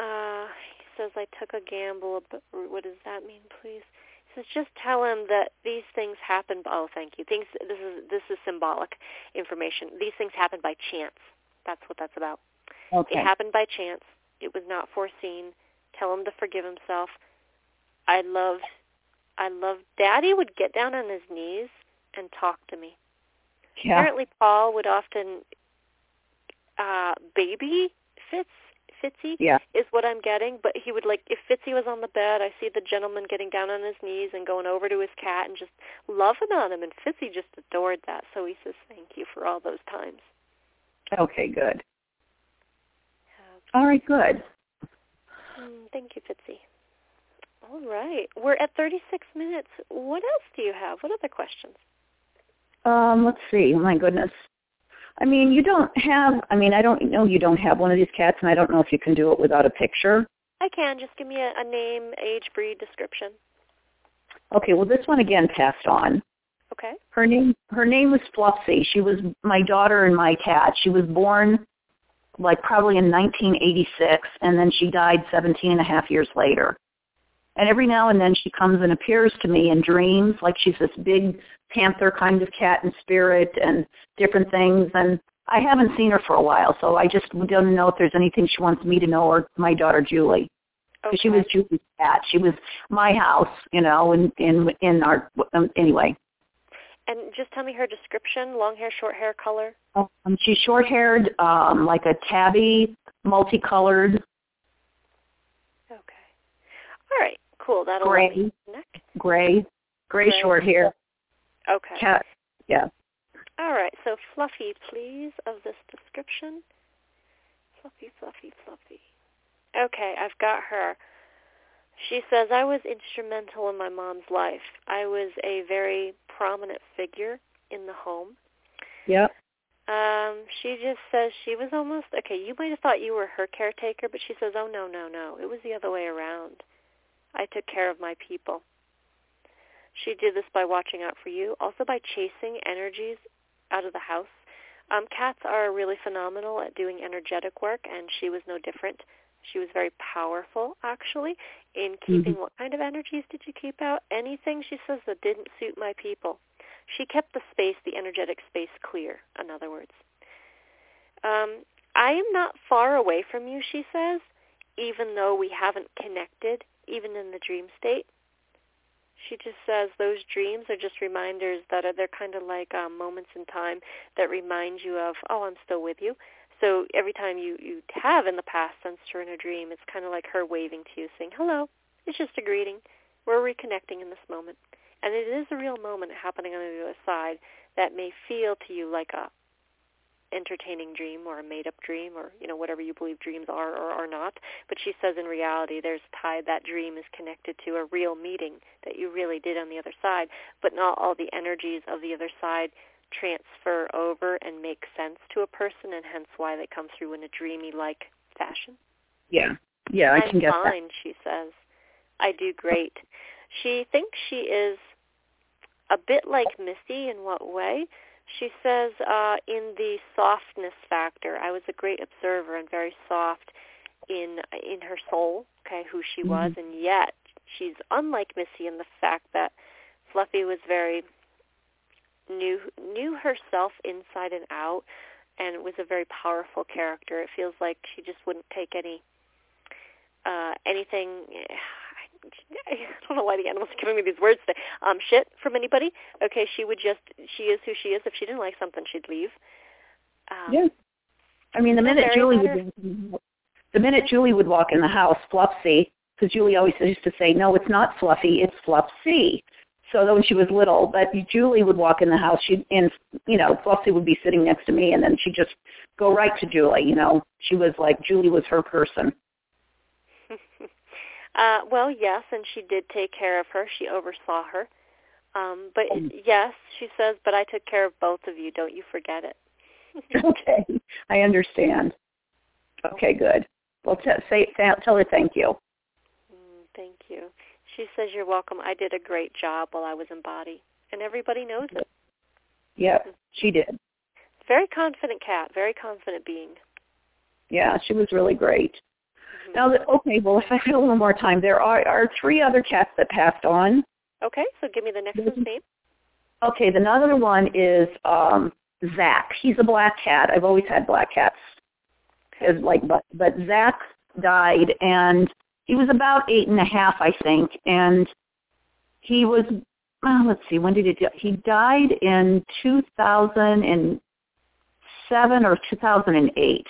He says, I took a gamble. But what does that mean, please? He says, just tell him that these things happen. Oh, thank you. This is symbolic information. These things happen by chance. That's what that's about. Okay. It happened by chance. It was not foreseen. Tell him to forgive himself. I love. Daddy would get down on his knees and talk to me. Yeah. Apparently, Paul would often baby Fitzy is what I'm getting. But he would, like, if Fitzy was on the bed, I see the gentleman getting down on his knees and going over to his cat and just loving on him. And Fitzy just adored that. So he says, thank you for all those times. Okay, good. All right, good. Thank you, Fitzy. All right. We're at 36 minutes. What else do you have? What other questions? Let's see. My goodness. I mean, I don't know you don't have one of these cats, and I don't know if you can do it without a picture. I can. Just give me a name, age, breed, description. Okay. Well, this one, again, passed on. Okay. Her name was Flopsy. She was my daughter and my cat. She was born, like, probably in 1986, and then she died 17 and a half years later. And every now and then she comes and appears to me in dreams, like she's this big panther kind of cat in spirit and different things. And I haven't seen her for a while, so I just don't know if there's anything she wants me to know or my daughter Julie. Okay. She was Julie's cat. She was my house, you know, in our anyway. And just tell me her description, long hair, short hair, color. She's short-haired, like a tabby, multicolored. Okay. All right. Cool. That'll Gray, short hair. Okay. Cat. Yeah. All right. So Fluffy, please, of this description. Fluffy. Okay, I've got her. She says, I was instrumental in my mom's life. I was a very prominent figure in the home. Yep. She just says she was almost, okay, you might have thought you were her caretaker, but she says, oh, no. It was the other way around. I took care of my people. She did this by watching out for you, also by chasing energies out of the house. Cats are really phenomenal at doing energetic work, and she was no different. She was very powerful, actually, in keeping what kind of energies did you keep out? Anything, she says, that didn't suit my people. She kept the space, the energetic space, clear, in other words. I am not far away from you, she says, even though we haven't connected, even in the dream state. She just says those dreams are just reminders that they're kind of like moments in time that remind you of, oh, I'm still with you. So every time you have in the past sensed her in a dream, it's kind of like her waving to you, saying, hello. It's just a greeting. We're reconnecting in this moment. And it is a real moment happening on the other side that may feel to you like a entertaining dream or a made-up dream or, you know, whatever you believe dreams are or are not. But she says in reality there's tied, that dream is connected to a real meeting that you really did on the other side, but not all the energies of the other side transfer over and make sense to a person, and hence why they come through in a dreamy-like fashion. Yeah, I can get that. I'm fine, she says. I do great. She thinks she is a bit like Missy. In what way? She says, in the softness factor. I was a great observer and very soft in her soul, okay, who she was, and yet she's unlike Missy in the fact that Fluffy was very knew herself inside and out and was a very powerful character. It feels like she just wouldn't take anything. I don't know why the animals are giving me these words today. Shit from anybody. Okay, she is who she is. If she didn't like something, she'd leave. Yes. I mean, the minute Julie would walk in the house, Flopsy, because Julie always used to say, no, it's not Fluffy, it's Flopsy. So when she was little, but Julie would walk in the house, Flopsy would be sitting next to me, and then she'd just go right to Julie, She was like, Julie was her person. Well, yes, and she did take care of her. She oversaw her. But yes, she says, but I took care of both of you. Don't you forget it. Okay, I understand. Okay, good. Well, tell her thank you. Thank you. She says, you're welcome. I did a great job while I was in Body, and everybody knows it. Yeah, she did. Very confident cat, very confident being. Yeah, she was really great. Mm-hmm. Now, okay, well, if I have a little more time, there are three other cats that passed on. Okay, so give me the next one's name. Okay, the other one is Zach. He's a black cat. I've always had black cats. Okay. But Zach died, and he was about 8.5, I think, and he was, let's see, when did he die? He died in 2007 or 2008.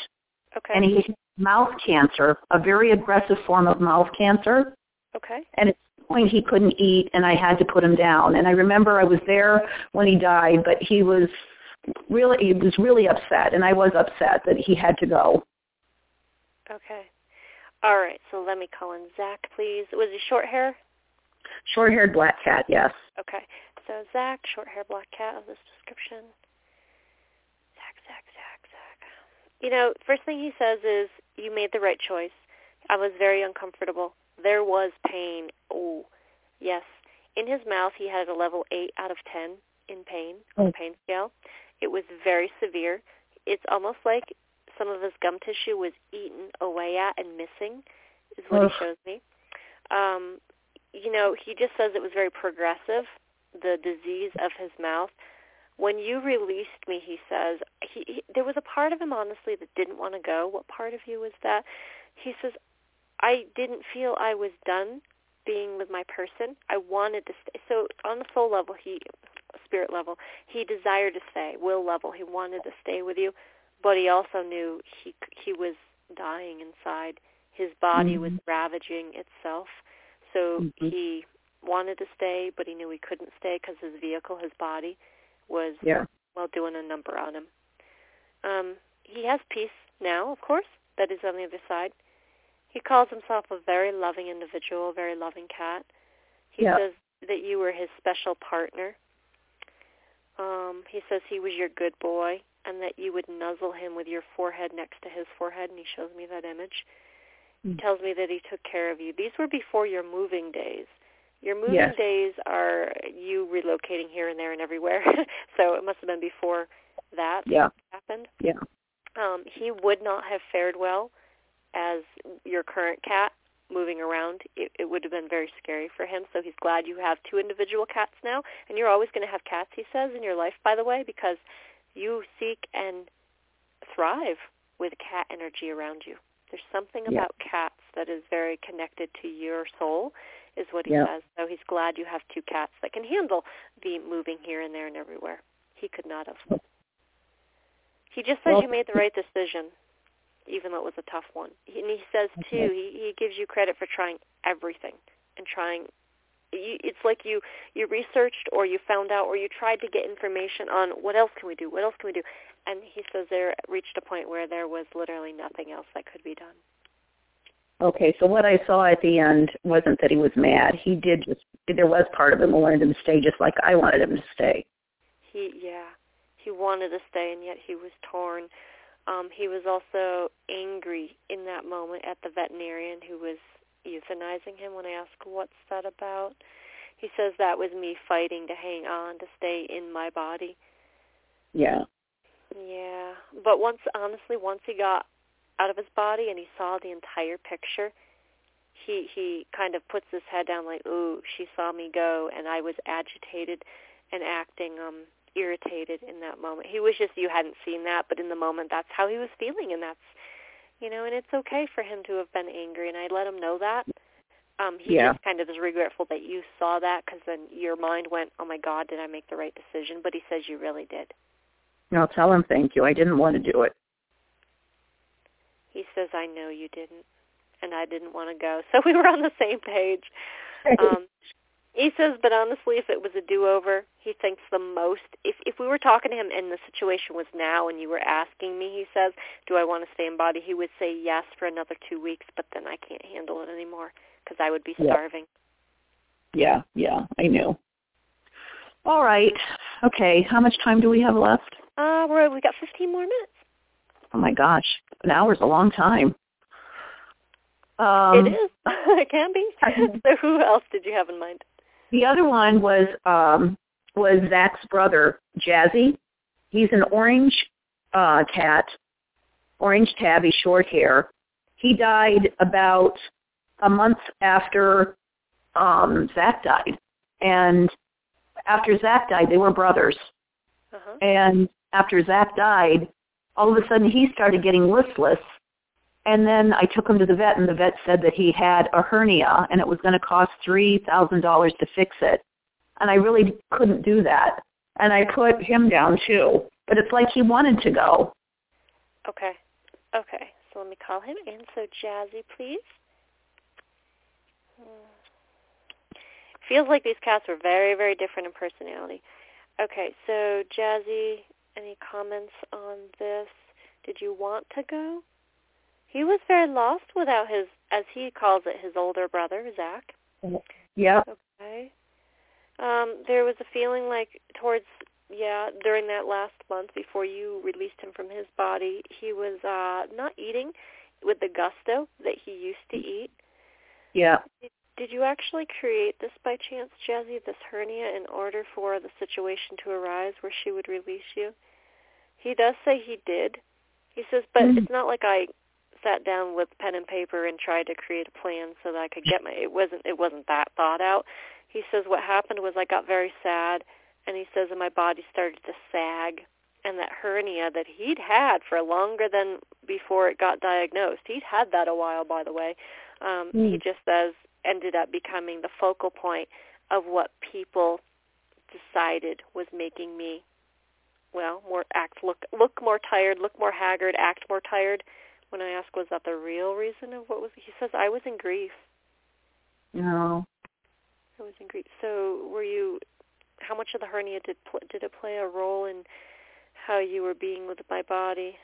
Okay. And he had mouth cancer, a very aggressive form of mouth cancer. Okay. And at some point he couldn't eat, and I had to put him down. And I remember I was there when he died, but he was really upset, and I was upset that he had to go. Okay. All right, so let me call in Zach, please. Was he short hair? Short-haired black cat, yes. Okay, so Zach, short-haired black cat of this description. Zach. First thing he says is, you made the right choice. I was very uncomfortable. There was pain. Oh, yes. In his mouth, he had a level 8 out of 10 in pain, on the pain scale. It was very severe. It's almost like some of his gum tissue was eaten away at and missing is what he shows me. He just says it was very progressive, the disease of his mouth. When you released me, he says, there was a part of him, honestly, that didn't want to go. What part of you was that? He says, I didn't feel I was done being with my person. I wanted to stay. So on the soul level, spirit level, he desired to stay. Will level, he wanted to stay with you. But he also knew he was dying inside. His body was ravaging itself. So he wanted to stay, but he knew he couldn't stay because his vehicle, his body, was doing a number on him. He has peace now, of course. That is on the other side. He calls himself a very loving individual, very loving cat. He says that you were his special partner. He says he was your good boy, and that you would nuzzle him with your forehead next to his forehead, and he shows me that image. He tells me that he took care of you. These were before your moving days. Your moving days are you relocating here and there and everywhere, so it must have been before that happened. Yeah. He would not have fared well as your current cat moving around. It would have been very scary for him, so he's glad you have two individual cats now, and you're always going to have cats, he says, in your life, by the way, because you seek and thrive with cat energy around you. There's something about cats that is very connected to your soul, is what he says. So he's glad you have two cats that can handle the moving here and there and everywhere. He could not have. He just says you made the right decision, even though it was a tough one. And he says, too, he gives you credit for trying everything and trying. It's like you researched or you found out or you tried to get information on what else can we do. And he says there reached a point where there was literally nothing else that could be done. Okay, so what I saw at the end wasn't that he was mad. He did just, there was part of him who wanted him to stay just like I wanted him to stay. He wanted to stay, and yet he was torn. He was also angry in that moment at the veterinarian who was euthanizing him. When I ask what's that about, he says that was me fighting to hang on, to stay in my body. Yeah But once he got out of his body and he saw the entire picture, he kind of puts his head down like, ooh, she saw me go, and I was agitated and acting irritated in that moment. He wishes you hadn't seen that, but in the moment, that's how he was feeling, and that's, you know, and it's okay for him to have been angry, and I let him know that. He just kind of is regretful that you saw that, because then your mind went, oh, my God, did I make the right decision? But he says you really did. I'll tell him thank you. I didn't want to do it. He says, I know you didn't, and I didn't want to go. So we were on the same page. He says, but honestly, if it was a do-over, he thinks the most. If we were talking to him and the situation was now and you were asking me, he says, do I want to stay in Body? He would say yes for another 2 weeks, but then I can't handle it anymore because I would be starving. Yeah, I knew. All right. Okay, how much time do we have left? We got 15 more minutes. Oh, my gosh. An hour's a long time. It is. It can be. So who else did you have in mind? The other one was Zach's brother, Jazzy. He's an orange cat, orange tabby, short hair. He died about a month after Zach died. And after Zach died, they were brothers. Uh-huh. And after Zach died, all of a sudden he started getting listless. And then I took him to the vet, and the vet said that he had a hernia, and it was going to cost $3,000 to fix it. And I really couldn't do that. And I put him down, too. But it's like he wanted to go. Okay. So let me call him in. So Jazzy, please. Feels like these cats were very, very different in personality. Okay, so Jazzy, any comments on this? Did you want to go? He was very lost without his, as he calls it, his older brother, Zach. Yeah. Okay. There was a feeling like towards, during that last month before you released him from his body, he was not eating with the gusto that he used to eat. Yeah. Did you actually create this by chance, Jazzy, this hernia, in order for the situation to arise where she would release you? He does say he did. He says, but it's not like I sat down with pen and paper and tried to create a plan so that I could get my, it wasn't that thought out. He says what happened was I got very sad, and he says, and my body started to sag, and that hernia that he'd had for longer than before it got diagnosed, he'd had that a while, by the way, he just says ended up becoming the focal point of what people decided was making me, look more tired, look more haggard, act more tired. When I asked, was that the real reason of what was, he says, I was in grief. No. I was in grief. So were you, how much of the hernia did it play a role in how you were being with my body?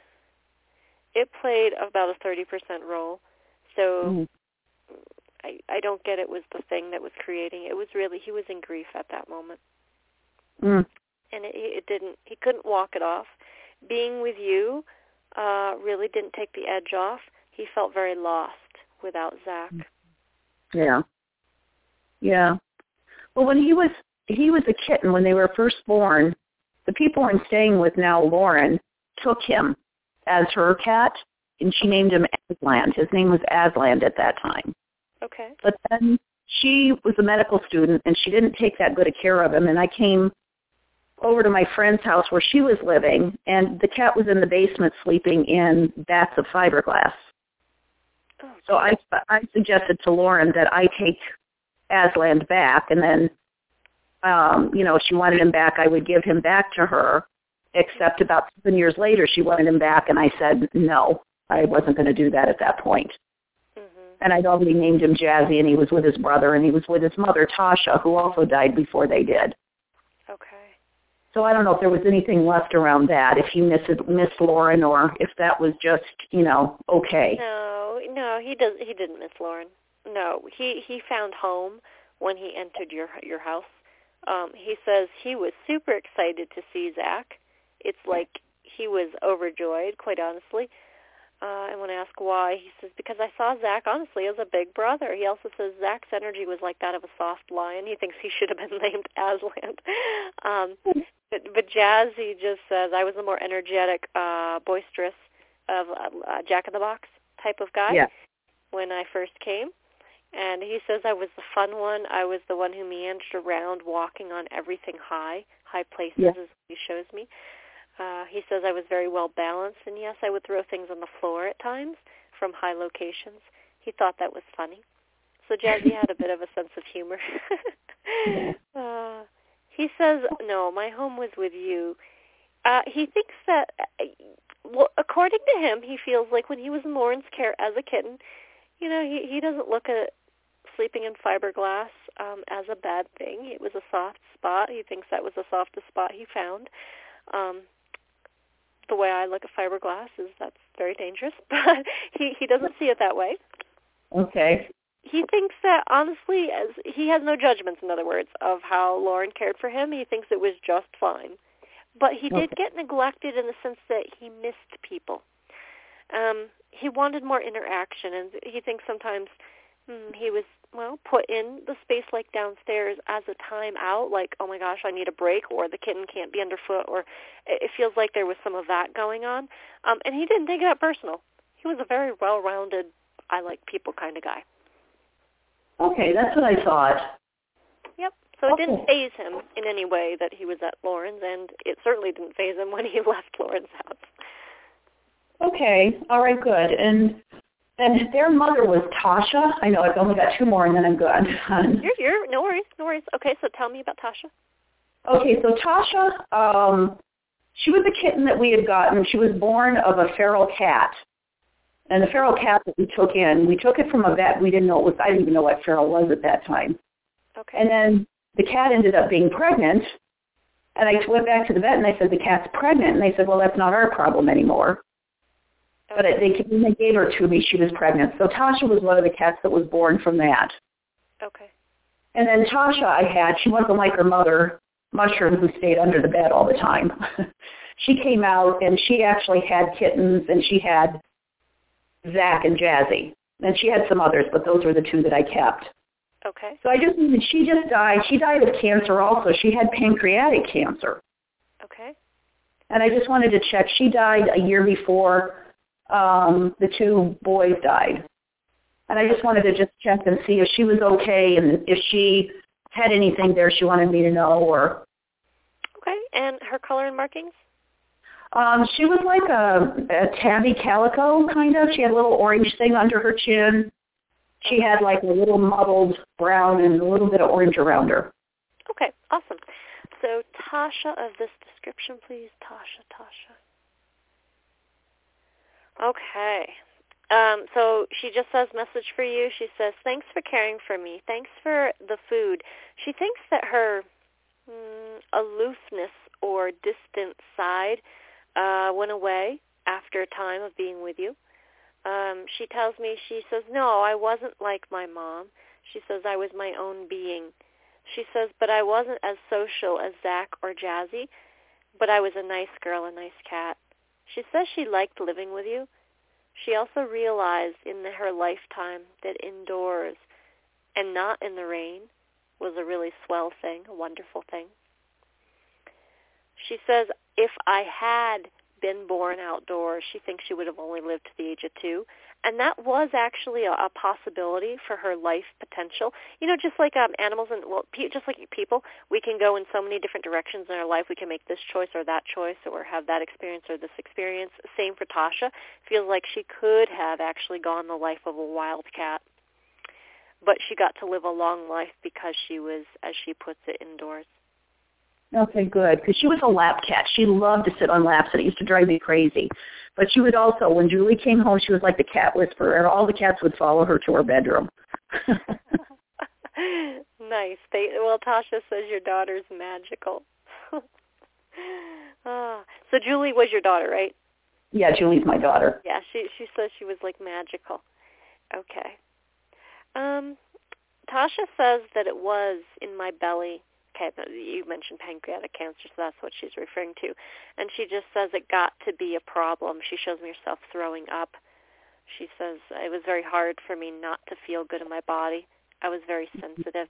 It played about a 30% role. So I don't get it was the thing that was creating. It was really, he was in grief at that moment. And he couldn't walk it off. Being with you, really didn't take the edge off. He felt very lost without Zach. Yeah. Well, when he was a kitten when they were first born, the people I'm staying with now, Lauren, took him as her cat, and she named him Aslan. His name was Aslan at that time. Okay. But then she was a medical student, and she didn't take that good of care of him, and I came over to my friend's house where she was living, and the cat was in the basement sleeping in baths of fiberglass. Oh, so I suggested to Lauren that I take Aslan back, and then, if she wanted him back, I would give him back to her, except about 7 years later she wanted him back, and I said no, I wasn't going to do that at that point. And I'd already named him Jazzy, and he was with his brother, and he was with his mother, Tasha, who also died before they did. So I don't know if there was anything left around that, if he missed Lauren, or if that was just, okay. No, he didn't miss Lauren. No, he found home when he entered your house. He says he was super excited to see Zach. It's like he was overjoyed, quite honestly. And when I ask why, he says, because I saw Zach, honestly, as a big brother. He also says Zach's energy was like that of a soft lion. He thinks he should have been named Aslan. But Jazzy just says, I was a more energetic, boisterous, of jack-in-the-box type of guy when I first came. And he says I was the fun one. I was the one who meandered around walking on everything high places, yeah, is what he shows me. He says I was very well balanced, and yes, I would throw things on the floor at times from high locations. He thought that was funny. So Jazzy had a bit of a sense of humor. He says, no, my home was with you. He thinks that, well, according to him, he feels like when he was in Lauren's care as a kitten, you know, he doesn't look at sleeping in fiberglass as a bad thing. It was a soft spot. He thinks that was the softest spot he found. The way I look at fiberglass is that's very dangerous, but he doesn't see it that way. Okay. He thinks that, honestly, as he has no judgments, in other words, of how Lauren cared for him. He thinks it was just fine. But he did get neglected in the sense that he missed people. He wanted more interaction, and he thinks sometimes he was, well, put in the space like downstairs as a time out, like, oh, my gosh, I need a break, or the kitten can't be underfoot, or it feels like there was some of that going on. And he didn't take it up personal. He was a very well-rounded, I like people kind of guy. Okay, that's what I thought. Yep, so it didn't faze him in any way that he was at Lauren's, and it certainly didn't faze him when he left Lauren's house. Okay, all right, good. And their mother was Tasha. I know, I've only got two more, and then I'm good. You're no worries. Okay, so tell me about Tasha. Okay, so Tasha, she was a kitten that we had gotten. She was born of a feral cat. And the feral cat that we took in, we took it from a vet. We didn't know it was, I didn't even know what feral was at that time. Okay. And then the cat ended up being pregnant. And I went back to the vet and I said, the cat's pregnant. And they said, well, that's not our problem anymore. Okay. But they gave her to me. She was pregnant. So Tasha was one of the cats that was born from that. Okay. And then Tasha I had, she wasn't like her mother, Mushroom, who stayed under the bed all the time. She came out and she actually had kittens and she had Zach and Jazzy. And she had some others, but those were the two that I kept. Okay. So she just died. She died of cancer also. She had pancreatic cancer. Okay. And I just wanted to check. She died a year before the two boys died. And I just wanted to just check and see if she was okay and if she had anything there she wanted me to know or... Okay. And her color and markings? She was like a tabby calico, kind of. She had a little orange thing under her chin. She had like a little mottled brown and a little bit of orange around her. Okay, awesome. So Tasha of this description, please. Tasha. Okay. So she just says, message for you. She says, thanks for caring for me. Thanks for the food. She thinks that her aloofness or distant side went away after a time of being with you. She tells me, she says, no, I wasn't like my mom. She says, I was my own being. She says, but I wasn't as social as Zach or Jazzy, but I was a nice girl, a nice cat. She says she liked living with you. She also realized in her lifetime that indoors and not in the rain was a really swell thing, a wonderful thing. She says, if I had been born outdoors, she thinks she would have only lived to the age of 2. And that was actually a possibility for her life potential. You know, just like animals and, well, just like people, we can go in so many different directions in our life. We can make this choice or that choice or have that experience or this experience. Same for Tasha. Feels like she could have actually gone the life of a wildcat. But she got to live a long life because she was, as she puts it, indoors. Okay, good, because she was a lap cat. She loved to sit on laps, and it used to drive me crazy. But she would also, when Julie came home, she was like the cat whisperer, and all the cats would follow her to her bedroom. Nice. Well, Tasha says your daughter's magical. So Julie was your daughter, right? Yeah, Julie's my daughter. Yeah, she says she was, like, magical. Okay. Tasha says that it was in my belly. Okay, you mentioned pancreatic cancer, so that's what she's referring to. And she just says it got to be a problem. She shows me herself throwing up. She says, it was very hard for me not to feel good in my body. I was very sensitive.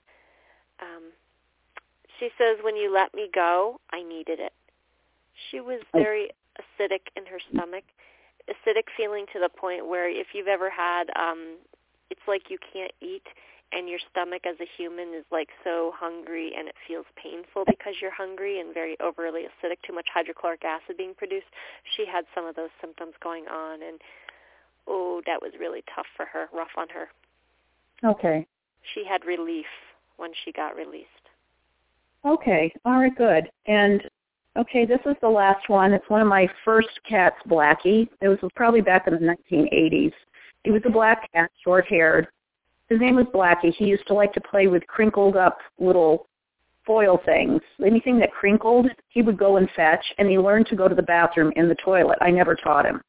She says, when you let me go, I needed it. She was very acidic in her stomach, acidic feeling to the point where if you've ever had it's like you can't eat, and your stomach as a human is like so hungry, and it feels painful because you're hungry and very overly acidic, too much hydrochloric acid being produced. She had some of those symptoms going on, and oh, that was really tough for her, rough on her. Okay. She had relief when she got released. Okay. All right, good. And okay, this is the last one. It's one of my first cats, Blackie. It was probably back in the 1980s. He was a black cat, short-haired. His name was Blackie. He used to like to play with crinkled-up little foil things. Anything that crinkled, he would go and fetch, and he learned to go to the bathroom in the toilet. I never taught him.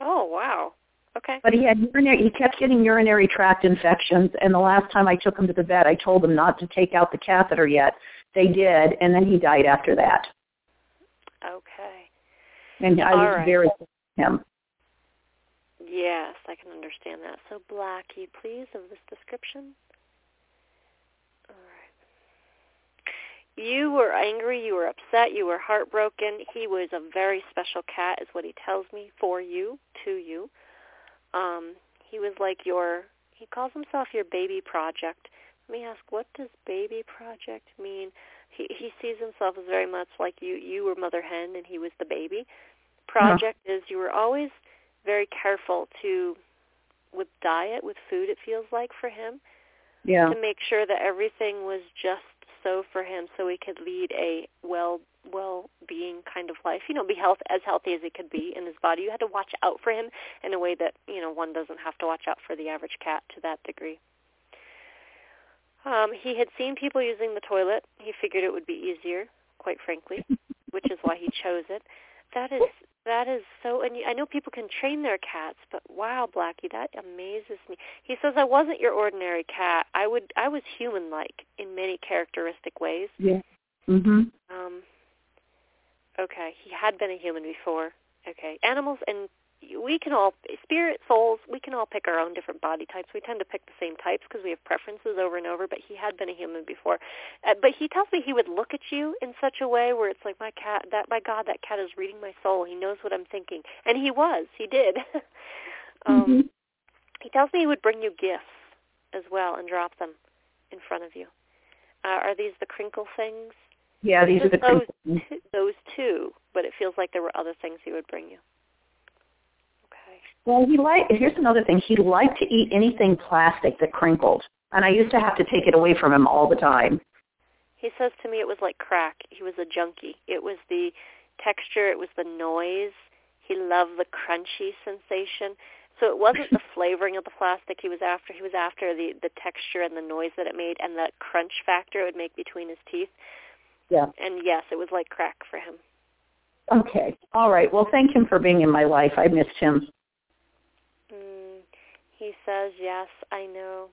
Oh, wow. Okay. But he had he kept getting urinary tract infections, and the last time I took him to the vet, I told them not to take out the catheter yet. They did, and then he died after that. Okay. And I was very sick of him. Yes, I can understand that. So Blackie, please, of this description. All right. You were angry, you were upset, you were heartbroken. He was a very special cat, is what he tells me, for you, to you. He was like he calls himself your baby project. Let me ask, what does baby project mean? He sees himself as very much like you were Mother Hen and he was the baby. Project is you were always very careful with diet, with food, it feels like for him. Yeah. To make sure that everything was just so for him so he could lead a well-being kind of life, be as healthy as he could be in his body. You had to watch out for him in a way that, one doesn't have to watch out for the average cat to that degree. He had seen people using the toilet. He figured it would be easier, quite frankly, which is why he chose it. That is so, and I know people can train their cats, but wow, Blackie, that amazes me. He says, I wasn't your ordinary cat. I was human-like in many characteristic ways. Yeah. Mm-hmm. Okay, he had been a human before. Okay, animals, and we can all, spirit, souls, we can all pick our own different body types. We tend to pick the same types because we have preferences over and over, but he had been a human before. But he tells me he would look at you in such a way where it's like, my God, that cat is reading my soul. He knows what I'm thinking. And he did. He tells me he would bring you gifts as well and drop them in front of you. Are these the crinkle things? Yeah, these are the crinkle things. Those two, but it feels like there were other things he would bring you. Well, here's another thing. He liked to eat anything plastic that crinkled, and I used to have to take it away from him all the time. He says to me it was like crack. He was a junkie. It was the texture. It was the noise. He loved the crunchy sensation. So it wasn't the flavoring of the plastic he was after. He was after the texture and the noise that it made and the crunch factor it would make between his teeth. Yeah. And, yes, it was like crack for him. Okay. All right. Well, thank him for being in my life. I missed him. He says, yes, I know.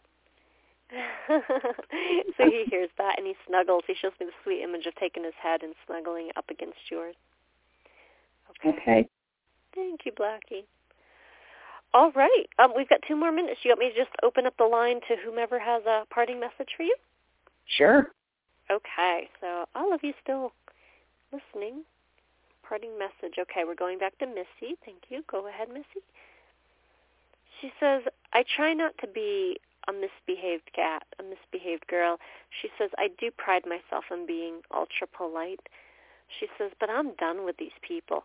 So he hears that, and he snuggles. He shows me the sweet image of taking his head and snuggling up against yours. Okay. Thank you, Blackie. All right. We've got 2 more minutes. You want me to just open up the line to whomever has a parting message for you? Sure. Okay. So all of you still listening, parting message. Okay, we're going back to Missy. Thank you. Go ahead, Missy. She says, I try not to be a misbehaved cat, a misbehaved girl. She says, I do pride myself on being ultra polite. She says, but I'm done with these people.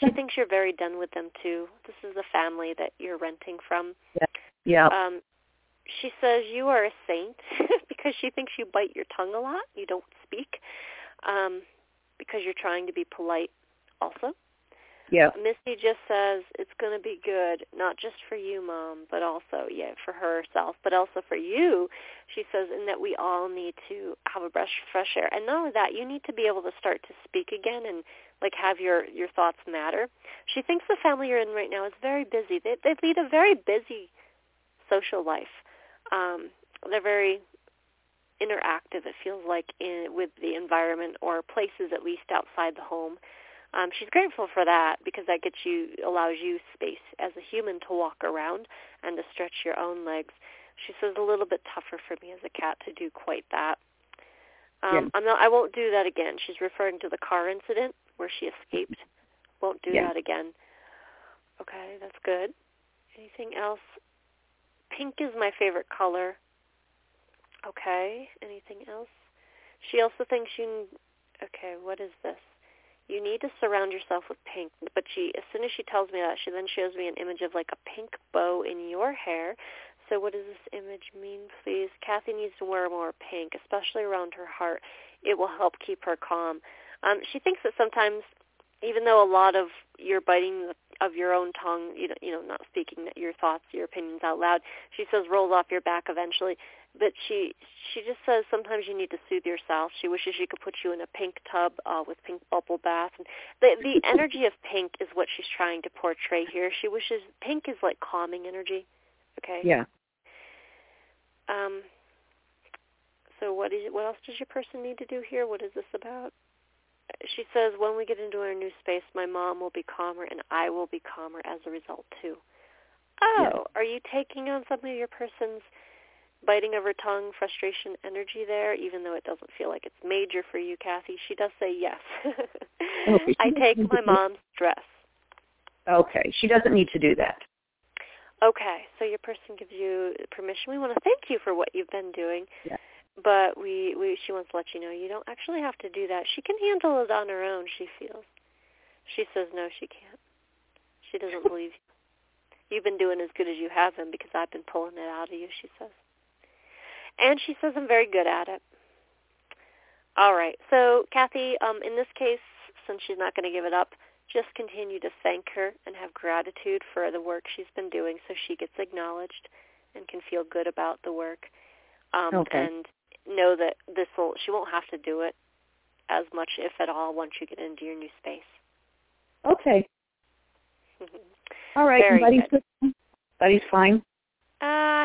She thinks you're very done with them, too. This is a family that you're renting from. Yeah. She says, you are a saint because she thinks you bite your tongue a lot. You don't speak because you're trying to be polite also. Yeah. Missy just says, it's going to be good, not just for you, Mom, but also, for herself, but also for you, she says, and that we all need to have a breath of fresh air. And not only that, you need to be able to start to speak again and, have your thoughts matter. She thinks the family you're in right now is very busy. They lead a very busy social life. They're very interactive, it feels like, with the environment or places at least outside the home. She's grateful for that because that allows you space as a human to walk around and to stretch your own legs. She says, a little bit tougher for me as a cat to do quite that. I won't do that again. She's referring to the car incident where she escaped. Won't do that again. Okay, that's good. Anything else? Pink is my favorite color. Okay, anything else? She also thinks you... Okay, what is this? You need to surround yourself with pink. But she, as soon as she tells me that, she then shows me an image of like a pink bow in your hair. So what does this image mean, please? Kathy needs to wear more pink, especially around her heart. It will help keep her calm. She thinks that sometimes, even though a lot of your biting of your own tongue, you know, not speaking your thoughts, your opinions out loud, she says rolls off your back eventually. But she just says sometimes you need to soothe yourself. She wishes she could put you in a pink tub with pink bubble bath. And the energy of pink is what she's trying to portray here. She wishes pink is like calming energy. Okay. Yeah. So what else does your person need to do here? What is this about? She says, when we get into our new space, my mom will be calmer and I will be calmer as a result, too. Oh, yeah. Are you taking on some of your person's biting of her tongue, frustration, energy there, even though it doesn't feel like it's major for you, Kathy? She does say yes. I take my mom's stress. Okay, she doesn't need to do that. Okay, so your person gives you permission. We want to thank you for what you've been doing. Yeah. But she wants to let you know you don't actually have to do that. She can handle it on her own, she feels. She says no, she can't. She doesn't believe you. You've been doing as good as you have been because I've been pulling it out of you, she says. And she says I'm very good at it. All right. So, Kathy, in this case, since she's not going to give it up, just continue to thank her and have gratitude for the work she's been doing so she gets acknowledged and can feel good about the work. Okay. And know that she won't have to do it as much, if at all, once you get into your new space. Okay. All right. Buddy's fine.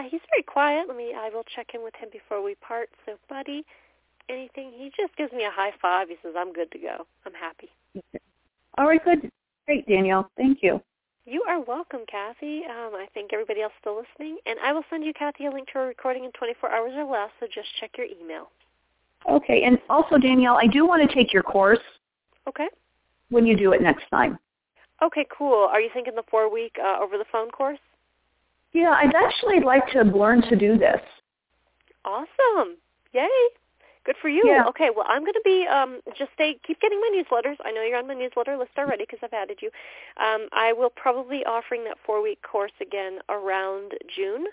He's very quiet. I will check in with him before we part. So, Buddy, anything? He just gives me a high five. He says, I'm good to go. I'm happy. Okay. All right, good. Great, Danielle. Thank you. You are welcome, Kathy. I think everybody else is still listening. And I will send you, Kathy, a link to a recording in 24 hours or less, so just check your email. Okay. And also, Danielle, I do want to take your course. Okay. When you do it next time. Okay, cool. Are you thinking the 4-week over-the-phone course? Yeah, I'd actually like to learn to do this. Awesome. Yay. Good for you. Yeah. Okay, well, I'm going to be, keep getting my newsletters. I know you're on the newsletter list already because I've added you. I will probably be offering that 4-week course again around June.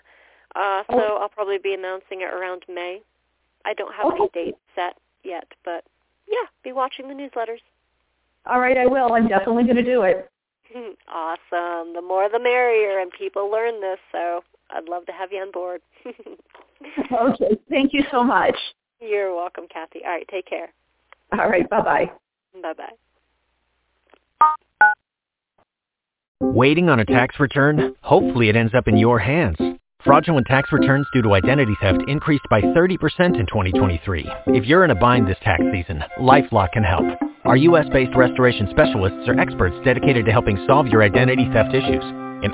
So I'll probably be announcing it around May. I don't have any date set yet, but, yeah, be watching the newsletters. All right, I will. I'm definitely going to do it. Awesome. The more the merrier, and people learn this, so I'd love to have you on board. Okay, thank you so much. You're welcome, Kathy. All right, take care. All right, bye-bye. Bye-bye. Waiting on a tax return? Hopefully it ends up in your hands. Fraudulent tax returns due to identity theft increased by 30% in 2023. If you're in a bind this tax season, LifeLock can help. Our U.S.-based restoration specialists are experts dedicated to helping solve your identity theft issues. And